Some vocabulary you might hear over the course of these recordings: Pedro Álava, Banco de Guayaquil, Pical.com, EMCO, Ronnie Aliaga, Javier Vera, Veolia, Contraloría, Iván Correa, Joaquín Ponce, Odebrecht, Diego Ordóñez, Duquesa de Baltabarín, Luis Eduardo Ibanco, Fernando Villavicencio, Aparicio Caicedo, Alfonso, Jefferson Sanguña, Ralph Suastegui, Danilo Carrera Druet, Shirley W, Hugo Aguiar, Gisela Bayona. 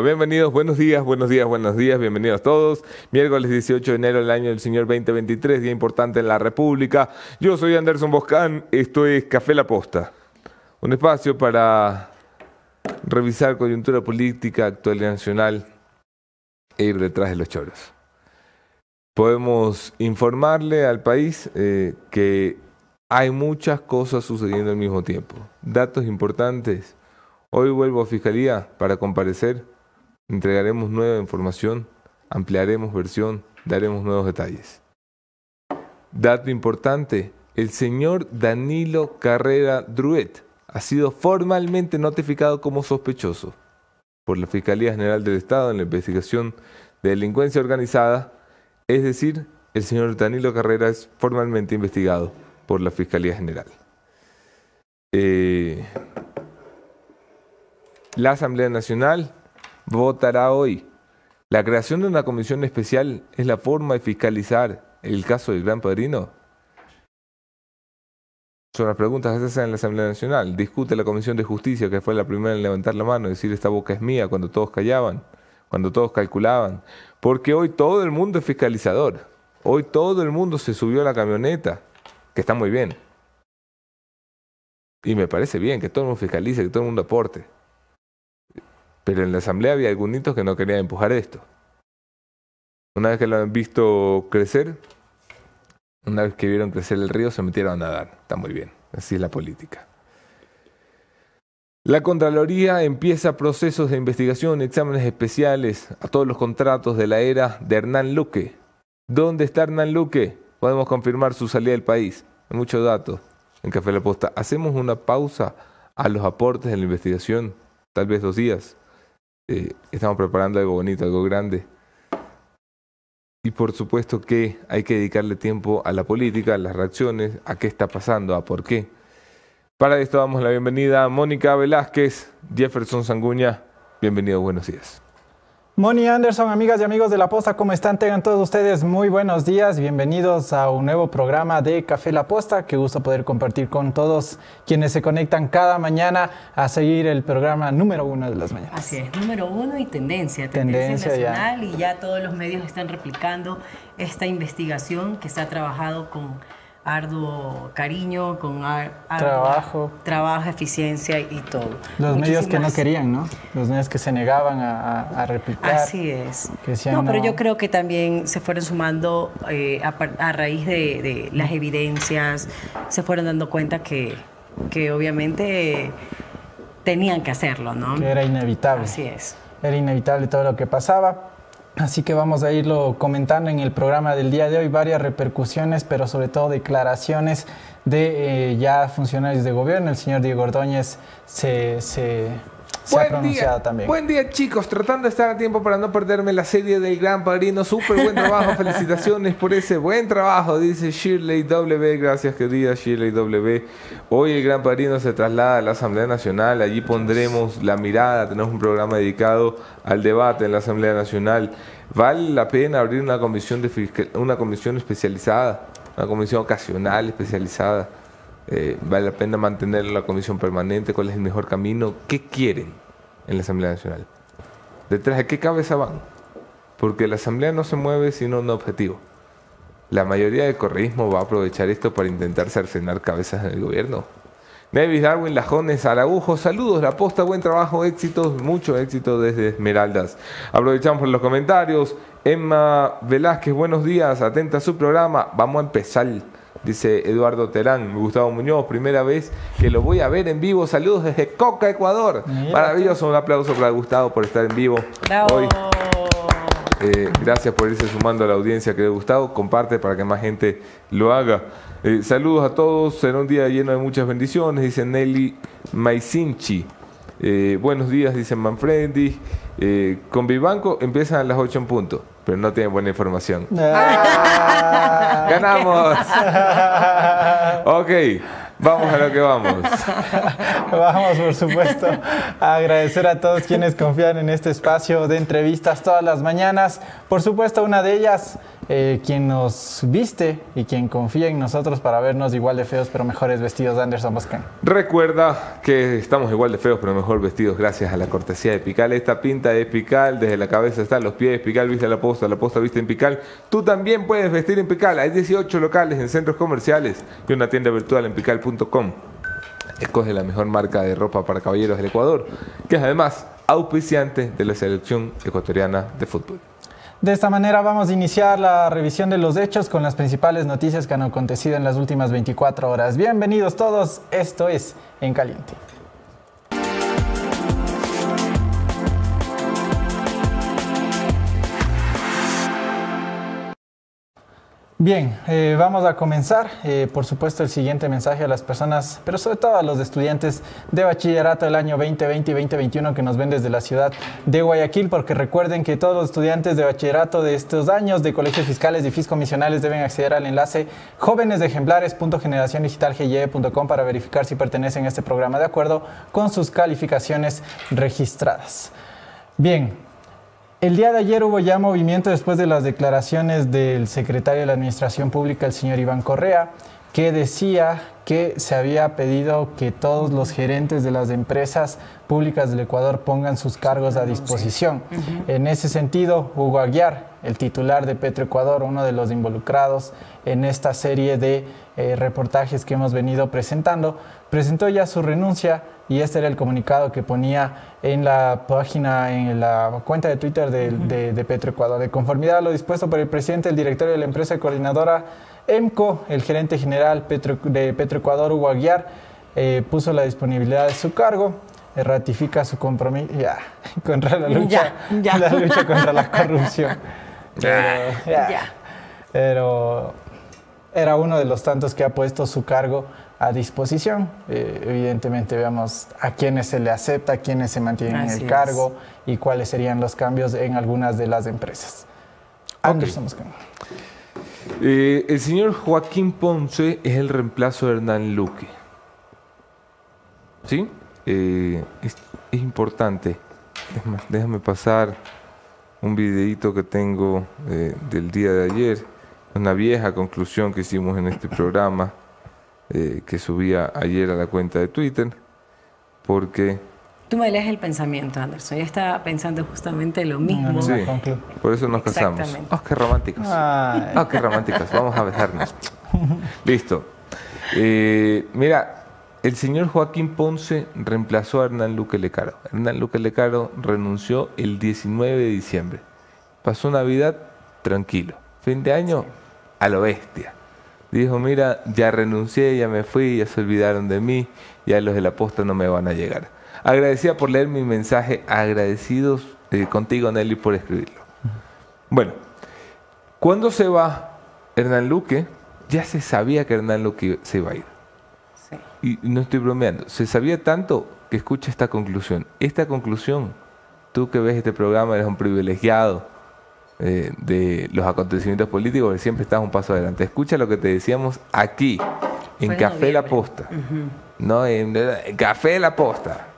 Fabián, bienvenidos, buenos días, bienvenidos todos. Miércoles 18 de enero del año del señor 2023, día importante en la República. Yo soy Anderson Boscán, esto es Café La Posta, un espacio para revisar coyuntura política, actualidad nacional e ir detrás de los choros. Podemos informarle al país que hay muchas cosas sucediendo al mismo tiempo. Datos importantes. Hoy vuelvo a Fiscalía para comparecer. Entregaremos nueva información, ampliaremos versión, daremos nuevos detalles. Dato importante, el señor Danilo Carrera Druet ha sido formalmente notificado como sospechoso por la Fiscalía General del Estado en la investigación de delincuencia organizada. Es decir, el señor Danilo Carrera es formalmente investigado por la Fiscalía General. La Asamblea Nacional votará hoy. La creación de una comisión especial es la forma de fiscalizar el caso del Gran Padrino. Son las preguntas que se hacen en la Asamblea Nacional. Discute la Comisión de Justicia, que fue la primera en levantar la mano y decir esta boca es mía cuando todos callaban, cuando todos calculaban. Porque hoy todo el mundo es fiscalizador. Hoy todo el mundo se subió a la camioneta, que está muy bien. Y me parece bien que todo el mundo fiscalice, que todo el mundo aporte. Pero en la Asamblea había algunos que no querían empujar esto. Una vez que lo han visto crecer, una vez que vieron crecer el río, se metieron a nadar. Está muy bien, así es la política. La Contraloría empieza procesos de investigación, exámenes especiales a todos los contratos de la era de Hernán Luque. ¿Dónde está Hernán Luque? Podemos confirmar su salida del país. Hay muchos datos en Café La Posta. Hacemos una pausa a los aportes de la investigación, tal vez 2 días. Estamos preparando algo bonito, algo grande. Y por supuesto que hay que dedicarle tiempo a la política, a las reacciones, a qué está pasando, a por qué. Para esto damos la bienvenida a Mónica Velázquez, Jefferson Sanguña. Bienvenido, buenos días. Moni, Anderson, amigas y amigos de La Posta, ¿cómo están? Tengan todos ustedes muy buenos días. Bienvenidos a un nuevo programa de Café La Posta. Qué gusto poder compartir con todos quienes se conectan cada mañana a seguir el programa número 1 de las mañanas. Así es, número 1 y tendencia nacional. Ya. Y ya todos los medios están replicando esta investigación que se ha trabajado con arduo cariño, con trabajo, eficiencia y todo. Los medios que no querían, ¿no? Los medios que se negaban a replicar. Así es. No, pero yo creo que también se fueron sumando a raíz de las evidencias, se fueron dando cuenta que obviamente tenían que hacerlo, ¿no? Que era inevitable. Así es. Era inevitable todo lo que pasaba. Así que vamos a irlo comentando en el programa del día de hoy, varias repercusiones, pero sobre todo declaraciones de ya funcionarios de gobierno. El señor Diego Ordóñez se ha pronunciado también. Buen día, chicos, tratando de estar a tiempo para no perderme la serie del Gran Padrino. Súper buen trabajo, felicitaciones por ese buen trabajo, dice Shirley W. Gracias, querida Shirley W. Hoy el Gran Padrino se traslada a la Asamblea Nacional. Allí pondremos la mirada, tenemos un programa dedicado al debate en la Asamblea Nacional. ¿Vale la pena abrir una comisión especializada, una comisión ocasional especializada? ¿Vale la pena mantener la comisión permanente? ¿Cuál es el mejor camino? ¿Qué quieren en la Asamblea Nacional? ¿Detrás de qué cabeza van? Porque la Asamblea no se mueve sino un objetivo. La mayoría del correísmo va a aprovechar esto para intentar cercenar cabezas en el gobierno. Nevis, Darwin, Lajones, Araujo, saludos, La Posta, buen trabajo, éxitos, mucho éxito desde Esmeraldas. Aprovechamos por los comentarios. Emma Velázquez, buenos días, atenta a su programa, vamos a empezar. Dice Eduardo Terán, Gustavo Muñoz, primera vez que lo voy a ver en vivo. Saludos desde Coca, Ecuador. Maravilloso, un aplauso para Gustavo por estar en vivo. Bravo. Hoy. Gracias por irse sumando a la audiencia, querido Gustavo. Comparte para que más gente lo haga. Saludos a todos, será un día lleno de muchas bendiciones, dice Nelly Maisinchi. Buenos días, dice Manfredi. Con Vivanco empiezan a las 8 en punto, pero no tienen buena información. ¡Ganamos! Ok, vamos a lo que vamos. Vamos, por supuesto, a agradecer a todos quienes confían en este espacio de entrevistas todas las mañanas. Por supuesto, una de ellas quien nos viste y quien confía en nosotros para vernos igual de feos pero mejores vestidos, Anderson Boscán. Recuerda que estamos igual de feos pero mejor vestidos gracias a la cortesía de Pical. Esta pinta de Pical, desde la cabeza hasta los pies. Pical viste a la posta viste en Pical. Tú también puedes vestir en Pical. Hay 18 locales en centros comerciales y una tienda virtual en pical.com. Escoge la mejor marca de ropa para caballeros del Ecuador, que es además auspiciante de la selección ecuatoriana de fútbol. De esta manera vamos a iniciar la revisión de los hechos con las principales noticias que han acontecido en las últimas 24 horas. Bienvenidos todos, esto es En Caliente. Bien, vamos a comenzar, por supuesto, el siguiente mensaje a las personas, pero sobre todo a los estudiantes de bachillerato del año 2020 y 2021 que nos ven desde la ciudad de Guayaquil, porque recuerden que todos los estudiantes de bachillerato de estos años de colegios fiscales y fiscomisionales deben acceder al enlace jóvenesdeejemplares.generaciondigitalgy.com para verificar si pertenecen a este programa de acuerdo con sus calificaciones registradas. Bien. El día de ayer hubo ya movimiento después de las declaraciones del secretario de la Administración Pública, el señor Iván Correa, que decía que se había pedido que todos los gerentes de las empresas públicas del Ecuador pongan sus cargos a disposición. En ese sentido, Hugo Aguiar, el titular de Petroecuador, uno de los involucrados en esta serie de reportajes que hemos venido presentando, presentó ya su renuncia. Y este era el comunicado que ponía en la página, en la cuenta de Twitter de Petroecuador. De conformidad a lo dispuesto por el presidente, el directorio de la empresa coordinadora EMCO, el gerente general de Petroecuador, Hugo Aguiar, puso la disponibilidad de su cargo, ratifica su compromiso contra la lucha contra la corrupción. Pero era uno de los tantos que ha puesto su cargo a disposición. Evidentemente veamos a quiénes se le acepta, a quiénes se mantienen en el cargo y cuáles serían los cambios en algunas de las empresas. Anderson Boscán. El señor Joaquín Ponce es el reemplazo de Hernán Luque. ¿Sí? Es importante. Es más, déjame pasar un videito que tengo del día de ayer. Una vieja conclusión que hicimos en este programa. Que subía ayer a la cuenta de Twitter, porque... Tú me lees el pensamiento, Anderson. Ya estaba pensando justamente lo mismo. Sí, por eso nos casamos. ¡Oh, qué románticos! Ay. ¡Oh, qué románticos! Vamos a besarnos. Listo. Mira, el señor Joaquín Ponce reemplazó a Hernán Luque Lecaro. Hernán Luque Lecaro renunció el 19 de diciembre. Pasó Navidad tranquilo. Fin de año a lo bestia. Dijo, mira, ya renuncié, ya me fui, ya se olvidaron de mí, ya los de la posta no me van a llegar. Agradecida por leer mi mensaje, agradecidos contigo, Nelly, por escribirlo. Bueno, cuando se va Hernán Luque, ya se sabía que Hernán Luque se iba a ir. Sí. Y no estoy bromeando, se sabía tanto que escucha esta conclusión. Esta conclusión, tú que ves este programa eres un privilegiado de los acontecimientos políticos, que siempre estás un paso adelante. Escucha lo que te decíamos aquí, en Café La Posta. No, en Café La Posta,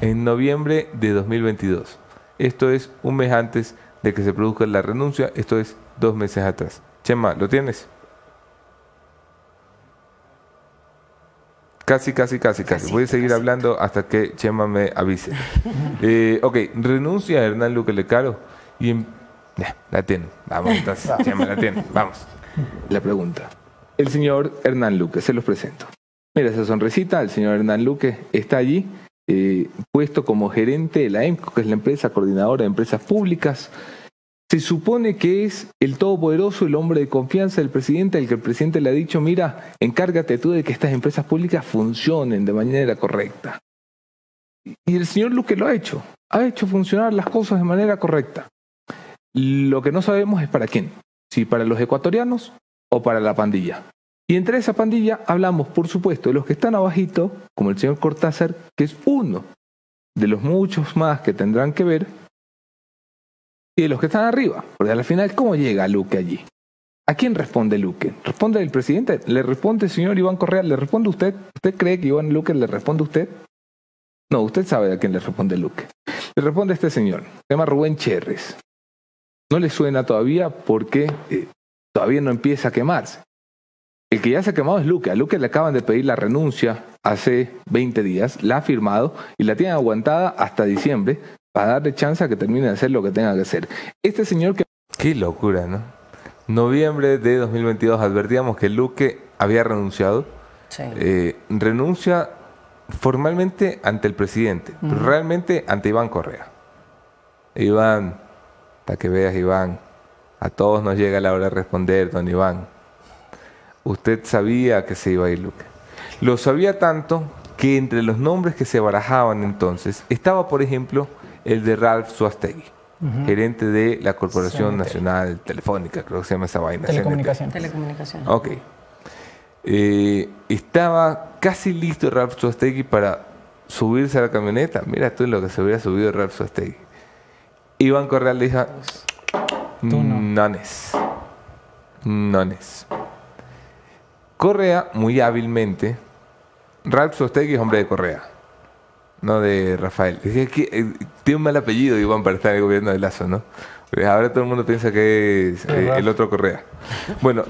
en noviembre de 2022. Esto es un mes antes de que se produzca la renuncia, esto es 2 meses atrás. Chema, ¿lo tienes? Casi. Voy a seguir hablando hasta que Chema me avise. Ok, renuncia a Hernán Luque Lecaro y ya, la tiene. Vamos, entonces, Chema, la tiene. Vamos. La pregunta. El señor Hernán Luque, se los presento. Mira esa sonrisita, el señor Hernán Luque está allí, puesto como gerente de la EMCO, que es la empresa coordinadora de empresas públicas. Se supone que es el todopoderoso, el hombre de confianza del presidente, al que el presidente le ha dicho, mira, encárgate tú de que estas empresas públicas funcionen de manera correcta. Y el señor Luque lo ha hecho funcionar las cosas de manera correcta. Lo que no sabemos es para quién, si para los ecuatorianos o para la pandilla. Y entre esa pandilla hablamos, por supuesto, de los que están abajito, como el señor Cortázar, que es uno de los muchos más que tendrán que ver, y de los que están arriba. Porque al final, ¿cómo llega Luque allí? ¿A quién responde Luque? ¿Responde el presidente? ¿Le responde el señor Iván Correa? ¿Le responde usted? ¿Usted cree que Iván Luque le responde a usted? No, usted sabe a quién le responde Luque. Le responde a este señor, se llama Rubén Chérrez. No le suena todavía porque todavía no empieza a quemarse. El que ya se ha quemado es Luque. A Luque le acaban de pedir la renuncia hace 20 días, la ha firmado y la tienen aguantada hasta diciembre para darle chance a que termine de hacer lo que tenga que hacer. Este señor que... Qué locura, ¿no? Noviembre de 2022 advertíamos que Luque había renunciado. Sí. Renuncia formalmente ante el presidente, pero realmente ante Iván Correa. Iván, para que veas, Iván, a todos nos llega la hora de responder, don Iván. Usted sabía que se iba a ir Luque. Lo sabía tanto que entre los nombres que se barajaban entonces estaba, por ejemplo, el de Ralph Suastegui, gerente de la Corporación Nacional Telefónica, creo que se llama esa vaina. Telecomunicaciones. Ok. Estaba casi listo Ralph Suastegui para subirse a la camioneta. Mira tú lo que se hubiera subido Ralph Suastegui. Iván Correa le dijo, nones. Correa, muy hábilmente, Ralph Suastegui es hombre de Correa, no de Rafael. Es que tiene un mal apellido Iván para estar en el gobierno de Lazo, ¿no? Pues ahora todo el mundo piensa que es el otro Correa. Bueno,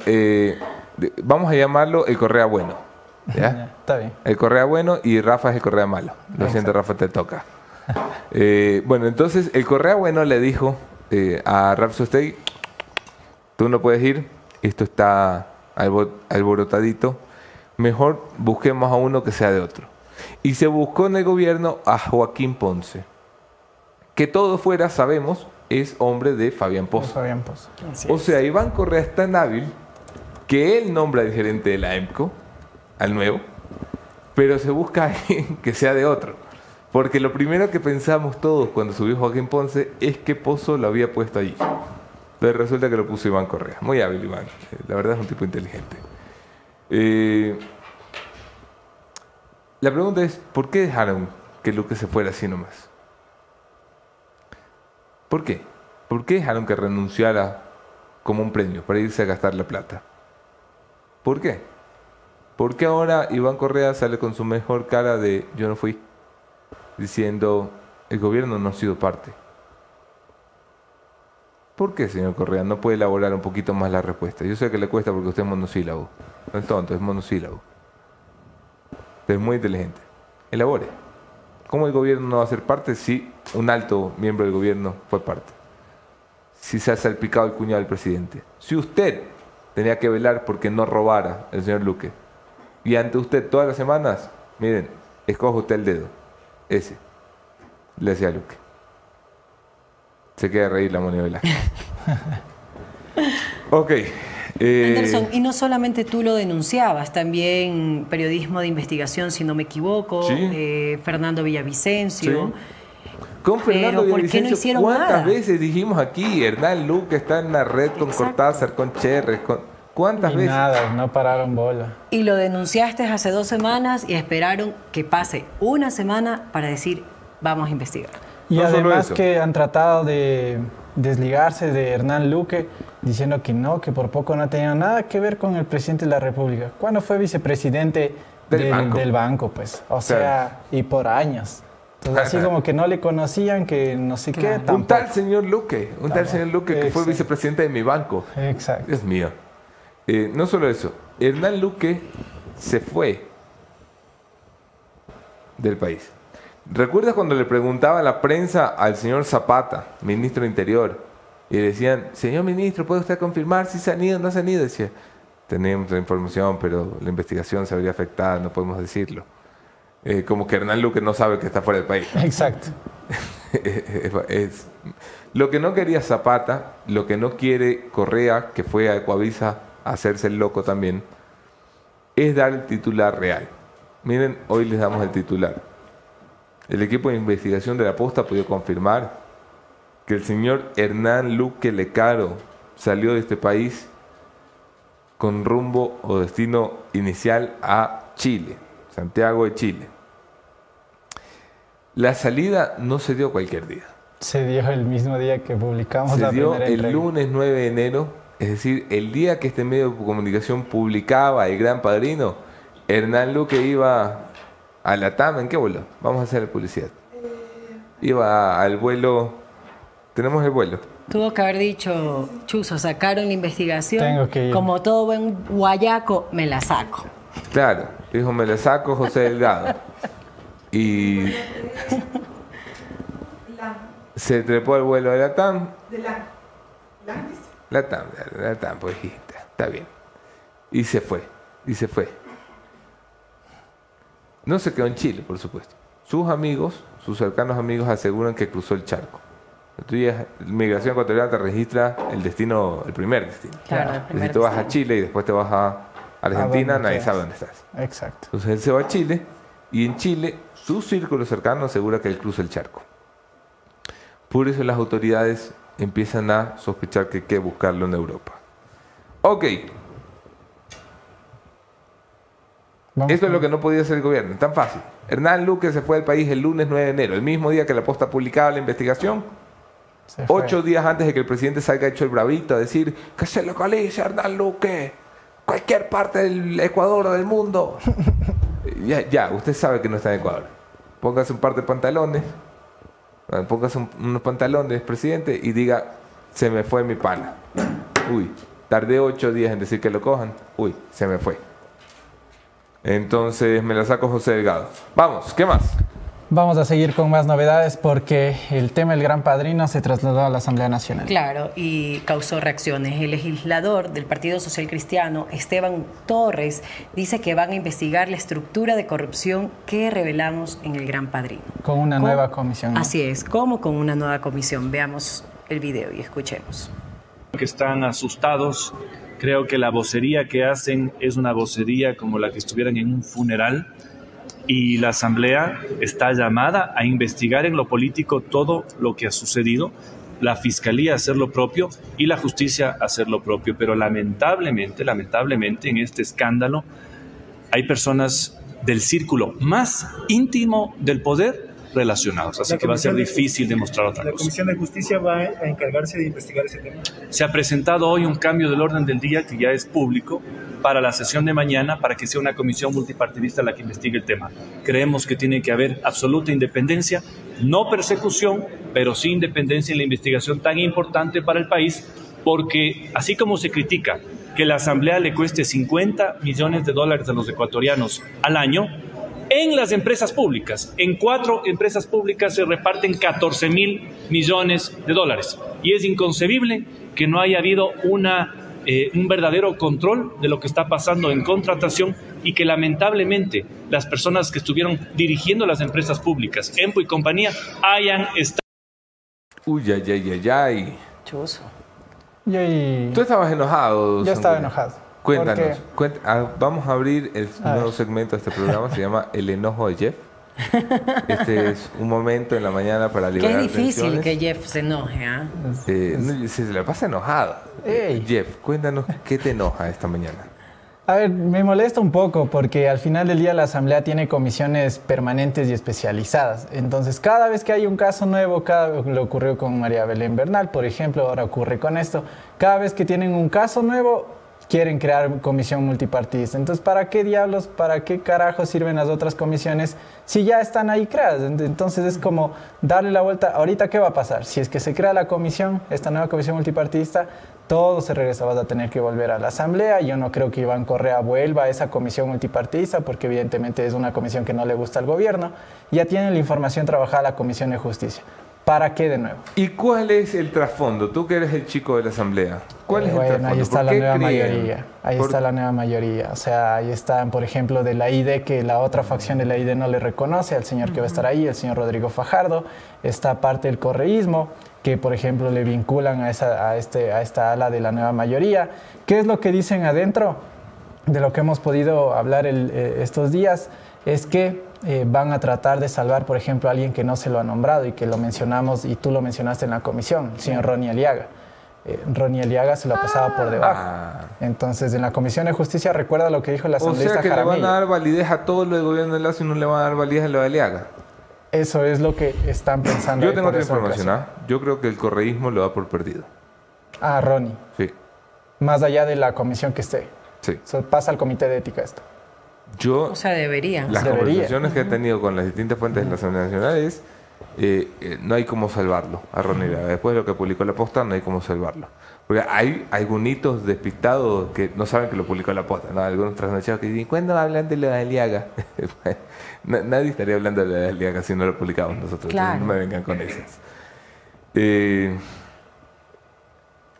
vamos a llamarlo el Correa bueno, ¿ya? Está bien. El Correa bueno y Rafa es el Correa malo. Lo siento, Rafa, te toca. Bueno, entonces el Correa bueno le dijo a Ralph Suastegui, tú no puedes ir, esto está alborotadito, mejor busquemos a uno que sea de otro. Y se buscó en el gobierno a Joaquín Ponce, que todo fuera, sabemos, es hombre de Fabián Pozo. O sea, Iván Correa es tan hábil que él nombra al gerente de la EMCO, al nuevo, pero se busca a alguien que sea de otro. Porque lo primero que pensamos todos cuando subió Joaquín Ponce es que Pozo lo había puesto allí. Entonces resulta que lo puso Iván Correa. Muy hábil Iván, la verdad es un tipo inteligente. La pregunta es, ¿por qué dejaron que Luque se fuera así nomás? ¿Por qué? ¿Por qué dejaron que renunciara como un premio para irse a gastar la plata? ¿Por qué? ¿Por qué ahora Iván Correa sale con su mejor cara de yo no fui? Diciendo, el gobierno no ha sido parte. ¿Por qué, señor Correa? ¿No puede elaborar un poquito más la respuesta? Yo sé que le cuesta porque usted es monosílabo. No es tonto, es monosílabo. Usted es muy inteligente. Elabore. ¿Cómo el gobierno no va a ser parte si un alto miembro del gobierno fue parte? Si se ha salpicado el cuñado del presidente. Si usted tenía que velar porque no robara el señor Luque. Y ante usted todas las semanas, miren, escoja usted el dedo. Ese. Le decía a Luque. Se queda a reír la Mónica Velázquez. Ok. Anderson, y no solamente tú lo denunciabas, también periodismo de investigación, si no me equivoco, ¿sí? Fernando Villavicencio. ¿Sí? Con Fernando Villavicencio, ¿por qué no hicieron nada? ¿Cuántas veces dijimos aquí, Hernán Luque está en la red con Cortázar, con Chérrez, con... ¿Cuántas veces? Nada, no pararon bola. Y lo denunciaste hace 2 semanas y esperaron que pase 1 semana para decir, vamos a investigar. Y no además que han tratado de desligarse de Hernán Luque diciendo que no, que por poco no tenía nada que ver con el presidente de la República. Cuando fue vicepresidente del banco, pues. O sea, y por años. Entonces, así como que no le conocían, que no sé qué. Tampoco. Un tal señor Luque, que fue vicepresidente de mi banco. Exacto. Dios mío. No solo eso, Hernán Luque se fue del país. ¿Recuerdas cuando le preguntaba a la prensa al señor Zapata, ministro de Interior, y le decían, señor ministro, ¿puede usted confirmar si se han ido o no se han ido? Decía, tenemos la información, pero la investigación se habría afectada, no podemos decirlo. Como que Hernán Luque no sabe que está fuera del país. Exacto. Lo que no quería Zapata, lo que no quiere Correa, que fue a Ecoavisa a hacerse el loco también, es dar el titular real. Miren, hoy les damos el titular. El equipo de investigación de La Posta pudo confirmar que el señor Hernán Luque Lecaro salió de este país con rumbo o destino inicial a Chile, Santiago de Chile. La salida no se dio cualquier día. Se dio el mismo día que publicamos la primera entrevista. Se dio el lunes 9 de enero, es decir, el día que este medio de comunicación publicaba el gran padrino, Hernán Luque iba... ¿A la TAM? ¿En qué vuelo? Vamos a hacer publicidad. Iba al vuelo Tenemos el vuelo. Tuvo que haber dicho, Chuzo, sacaron la investigación. Tengo que ir. Como todo buen guayaco, me la saco. Claro, dijo, me la saco José Delgado. Y se trepó al vuelo de Latam. ¿De Latam? Latam, pues está bien. Y se fue, y se fue. No se quedó en Chile, por supuesto. Sus amigos, sus cercanos amigos aseguran que cruzó el charco. Entonces, Migración Ecuatoriana te registra el destino, el primer destino. Claro, el primer destino. Vas a Chile y después te vas a Argentina, nadie sabe dónde estás. Exacto. Entonces él se va a Chile y en Chile su círculo cercano asegura que él cruza el charco. Por eso las autoridades empiezan a sospechar que hay que buscarlo en Europa. Ok. Esto es lo que no podía hacer el gobierno, tan fácil. Hernán Luque se fue del país el lunes 9 de enero, el mismo día que La Posta publicaba la investigación, 8 días antes de que el presidente salga hecho el bravito a decir que se localice Hernán Luque, cualquier parte del Ecuador o del mundo. Ya, usted sabe que no está en Ecuador. Póngase un par de pantalones, póngase unos pantalones, presidente, y diga, se me fue mi pana. Uy, tardé 8 días en decir que lo cojan. Uy, se me fue. Entonces me la saco José Delgado. Vamos, ¿qué más? Vamos a seguir con más novedades porque el tema del Gran Padrino se trasladó a la Asamblea Nacional. Claro, y causó reacciones. El legislador del Partido Social Cristiano, Esteban Torres, dice que van a investigar la estructura de corrupción que revelamos en el Gran Padrino. Con una nueva comisión, ¿no? Así es, como con una nueva comisión. Veamos el video y escuchemos. Que están asustados. Creo que la vocería que hacen es una vocería como la que estuvieran en un funeral, y la Asamblea está llamada a investigar en lo político todo lo que ha sucedido, la Fiscalía a hacer lo propio y la Justicia a hacer lo propio. Pero lamentablemente en este escándalo hay personas del círculo más íntimo del poder relacionados, así que va a ser difícil demostrar otra cosa. ¿La Comisión de Justicia va a encargarse de investigar ese tema? Se ha presentado hoy un cambio del orden del día que ya es público para la sesión de mañana, para que sea una comisión multipartidista la que investigue el tema. Creemos que tiene que haber absoluta independencia, no persecución, pero sí independencia en la investigación tan importante para el país, porque así como se critica que la Asamblea le cueste $50 millones a los ecuatorianos al año, en las empresas públicas, en 4 empresas públicas se reparten $14 mil millones. Y es inconcebible que no haya habido un verdadero control de lo que está pasando en contratación y que lamentablemente las personas que estuvieron dirigiendo las empresas públicas, EMCO y compañía, hayan estado... Uy, ay, ay, ay, ay. Chuzo. Tú estabas enojado. Yo estaba enojado. Cuéntanos, vamos a abrir el nuevo segmento de este programa, se llama El Enojo de Jeff. Este es un momento en la mañana para liberar tensiones. Qué difícil que Jeff se enoje, ¿ah? Se la pasa enojado. Ey. Jeff, cuéntanos qué te enoja esta mañana. A ver, me molesta un poco porque al final del día la Asamblea tiene comisiones permanentes y especializadas. Entonces, cada vez que hay un caso nuevo, lo ocurrió con María Belén Bernal, por ejemplo, ahora ocurre con esto. Cada vez que tienen un caso nuevo... quieren crear comisión multipartidista. Entonces, ¿para qué diablos, para qué carajos sirven las otras comisiones si ya están ahí creadas? Entonces, es como darle la vuelta. Ahorita, ¿qué va a pasar? Si es que se crea la comisión, esta nueva comisión multipartidista, todo se regresa. Vas a tener que volver a la Asamblea. Yo no creo que Iván Correa vuelva a esa comisión multipartidista porque, evidentemente, es una comisión que no le gusta al gobierno. Ya tienen la información trabajada la Comisión de Justicia. ¿Para qué de nuevo? ¿Y cuál es el trasfondo? Tú que eres el chico de la Asamblea. ¿Cuál es el trasfondo? Ahí está la nueva mayoría. Ahí está la nueva mayoría. O sea, ahí están, por ejemplo, de la ID, que la otra facción de la ID no le reconoce al señor que va a estar ahí, el señor Rodrigo Fajardo. Está parte del correísmo, que por ejemplo le vinculan a esta ala de la nueva mayoría. ¿Qué es lo que dicen adentro? De lo que hemos podido hablar estos días es que van a tratar de salvar, por ejemplo, a alguien que no se lo ha nombrado y que lo mencionamos y tú lo mencionaste en la comisión, el señor Ronnie Aliaga. Ronnie Aliaga se lo pasaba por debajo. Entonces, en la Comisión de Justicia, recuerda lo que dijo el asambleísta Jaramillo. O sea, que le van a dar validez a todo lo del gobierno de Lazo y no le van a dar validez a lo de Aliaga. Eso es lo que están pensando. Yo tengo otra información. Yo creo que el correísmo lo da por perdido. Ah, Ronnie. Sí. Más allá de la comisión que esté. Sí. Eso pasa al comité de ética esto. O sea, deberían. Las conversaciones que he tenido con las distintas fuentes de la Asamblea Nacional es no hay cómo salvarlo a Ronnie Aliaga. Después de lo que publicó La Posta, no hay cómo salvarlo. Porque hay algunos despistados que no saben que lo publicó La Posta, ¿no? Algunos trasnochados que dicen, ¿cuándo hablan de la Aliaga? Nadie estaría hablando de la Aliaga si no lo publicamos nosotros. Claro. No me vengan con esas.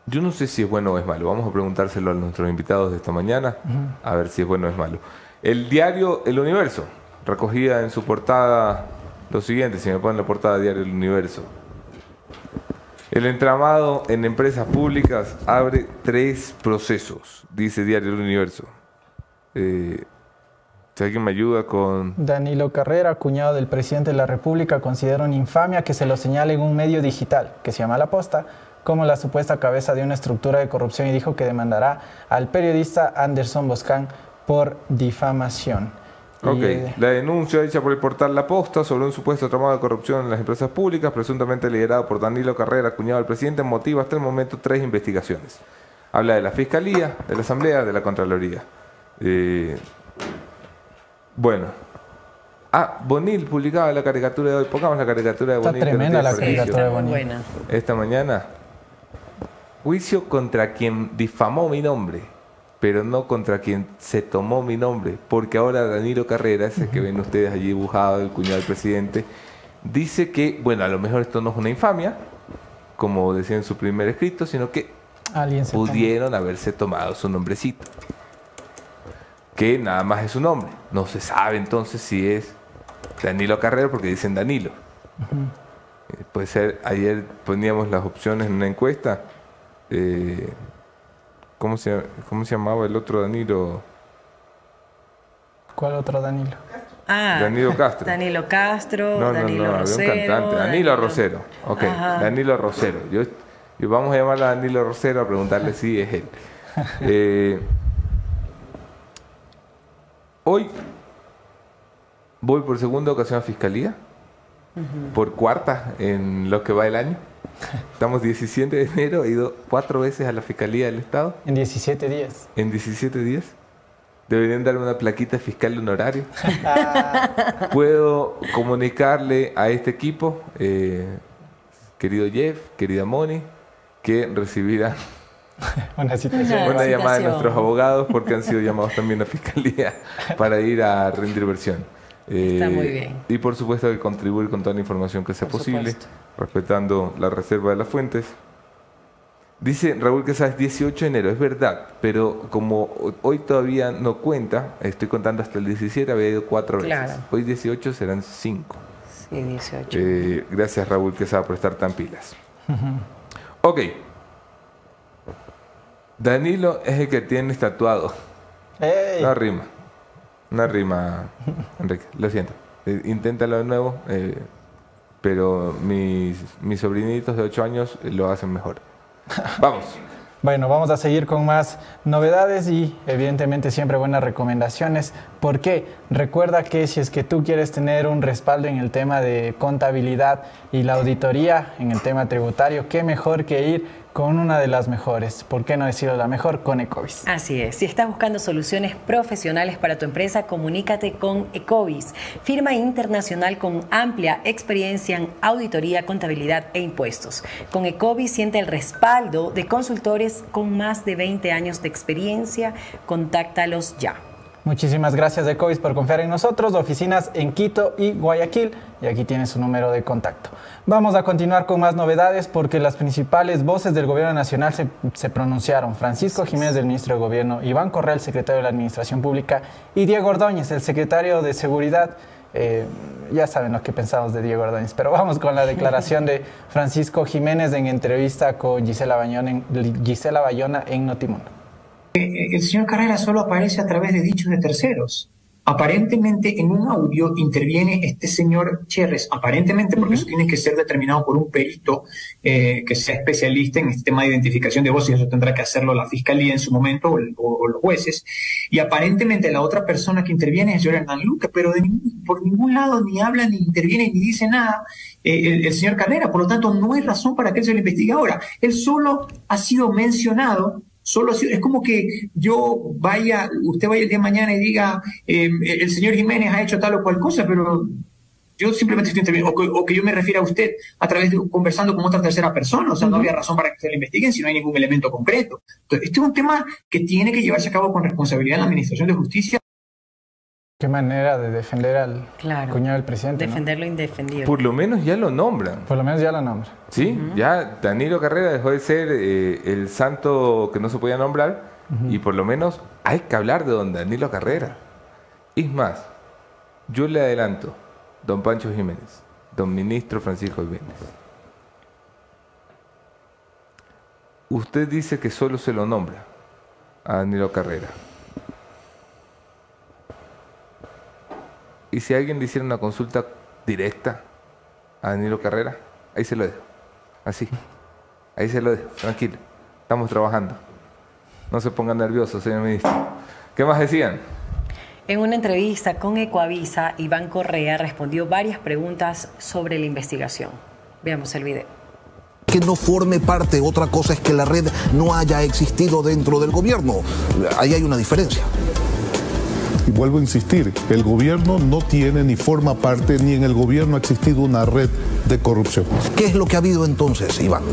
Yo no sé si es bueno o es malo. Vamos a preguntárselo a nuestros invitados de esta mañana, a ver si es bueno o es malo. El diario El Universo recogía en su portada lo siguiente, si me ponen la portada de diario El Universo. El entramado en empresas públicas abre 3 procesos, dice diario El Universo. Si alguien me ayuda con... Danilo Carrera, cuñado del presidente de la República, considera una infamia que se lo señale en un medio digital, que se llama La Posta, como la supuesta cabeza de una estructura de corrupción, y dijo que demandará al periodista Anderson Boscán por difamación. Ok, la denuncia hecha por el portal La Posta sobre un supuesto entramado de corrupción en las empresas públicas, presuntamente liderado por Danilo Carrera, cuñado del presidente, motiva hasta el momento 3 investigaciones. Habla de la Fiscalía, de la Asamblea, de la Contraloría. Bueno. Ah, Bonil publicaba la caricatura de hoy. Pongamos la caricatura de Bonil. Está tremenda la caricatura de Bonil. Esta mañana. Juicio contra quien difamó mi nombre, pero no contra quien se tomó mi nombre. Porque ahora Danilo Carrera, ese que ven ustedes allí dibujado, el cuñado del presidente, dice que, bueno, a lo mejor esto no es una infamia, como decía en su primer escrito, sino que pudieron haberse tomado su nombrecito, que nada más es su nombre. No se sabe entonces si es Danilo Carrera, porque dicen Danilo. Puede ser. Ayer poníamos las opciones en una encuesta. ¿Cómo se llamaba el otro Danilo? ¿Cuál otro Danilo? Ah, Danilo Castro. Danilo Castro, no, Danilo Rosero. Había un cantante. Danilo Rosero. Ok, ajá. Danilo Rosero. Yo vamos a llamar a Danilo Rosero a preguntarle si es él. Hoy voy por segunda ocasión a Fiscalía, por cuarta en lo que va el año. Estamos 17 de enero, he ido 4 veces a la Fiscalía del Estado. En 17 días. En 17 días. Deberían darme una plaquita fiscal honorario. Puedo comunicarle a este equipo, querido Jeff, querida Moni, que recibirán una llamada de nuestros abogados, porque han sido llamados también a Fiscalía para ir a rendir versión. Está muy bien. Y por supuesto que contribuir con toda la información que sea posible, respetando la reserva de las fuentes. Dice Raúl que es 18 de enero, es verdad, pero como hoy todavía no cuenta, estoy contando hasta el 17, había ido 4 veces. Claro. Hoy 18 serán 5. Sí, 18. Gracias, Raúl Quesada, por estar tan pilas. Ok. Danilo es el que tiene tatuado. No rima. No rima, Enrique. Lo siento. Inténtalo de nuevo, pero mis sobrinitos de 8 años lo hacen mejor. Vamos. Bueno, vamos a seguir con más novedades y evidentemente siempre buenas recomendaciones. ¿Por qué? Recuerda que si es que tú quieres tener un respaldo en el tema de contabilidad y la auditoría en el tema tributario, qué mejor que ir con una de las mejores, ¿por qué no decirlo la mejor? Con ECOVIS. Así es, si estás buscando soluciones profesionales para tu empresa, comunícate con ECOVIS, firma internacional con amplia experiencia en auditoría, contabilidad e impuestos. Con ECOVIS siente el respaldo de consultores con más de 20 años de experiencia. Contáctalos ya. Muchísimas gracias, ECOVIS, por confiar en nosotros. Oficinas en Quito y Guayaquil, y aquí tiene su número de contacto. Vamos a continuar con más novedades, porque las principales voces del gobierno nacional se pronunciaron. Francisco Jiménez, el ministro de Gobierno, Iván Correa, el secretario de la Administración Pública, y Diego Ordóñez, el secretario de Seguridad. Ya saben lo que pensamos de Diego Ordóñez, pero vamos con la declaración de Francisco Jiménez en entrevista con Gisela Bayona en Notimundo. El señor Carrera solo aparece a través de dichos de terceros. Aparentemente en un audio interviene este señor Chérrez, aparentemente, porque eso tiene que ser determinado por un perito que sea especialista en este tema de identificación de voces. Eso tendrá que hacerlo la fiscalía en su momento o los jueces. Y aparentemente la otra persona que interviene es el señor Hernán Luque, pero por ningún lado ni habla, ni interviene, ni dice nada el señor Carrera. Por lo tanto, no hay razón para que él se lo investigue ahora. Él solo ha sido mencionado. Solo así, es como que usted vaya el día de mañana y diga, el señor Jiménez ha hecho tal o cual cosa, pero Yo simplemente estoy interviniendo, o que yo me refiera a usted a través de conversando con otra tercera persona. O sea, no había razón para que se le investiguen si no hay ningún elemento concreto. Entonces, este es un tema que tiene que llevarse a cabo con responsabilidad en la Administración de Justicia. Qué manera de defender al cuñado del presidente. Defender lo indefendible. Por lo menos ya lo nombran. Por lo menos ya lo nombran. Sí, ya Danilo Carrera dejó de ser el santo que no se podía nombrar, y por lo menos hay que hablar de don Danilo Carrera. Es más, yo le adelanto, don Pancho Jiménez, don ministro Francisco Jiménez. Usted dice que solo se lo nombra a Danilo Carrera. Y si alguien le hiciera una consulta directa a Danilo Carrera, ahí se lo dejo. Así. Ahí se lo dejo. Tranquilo. Estamos trabajando. No se pongan nerviosos, señor ministro. ¿Qué más decían? En una entrevista con Ecoavisa, Iván Correa respondió varias preguntas sobre la investigación. Veamos el video. Que no forme parte. Otra cosa es que la red no haya existido dentro del gobierno. Ahí hay una diferencia. Y vuelvo a insistir, el gobierno no tiene ni forma parte, ni en el gobierno ha existido una red de corrupción. ¿Qué es lo que ha habido entonces, Iván?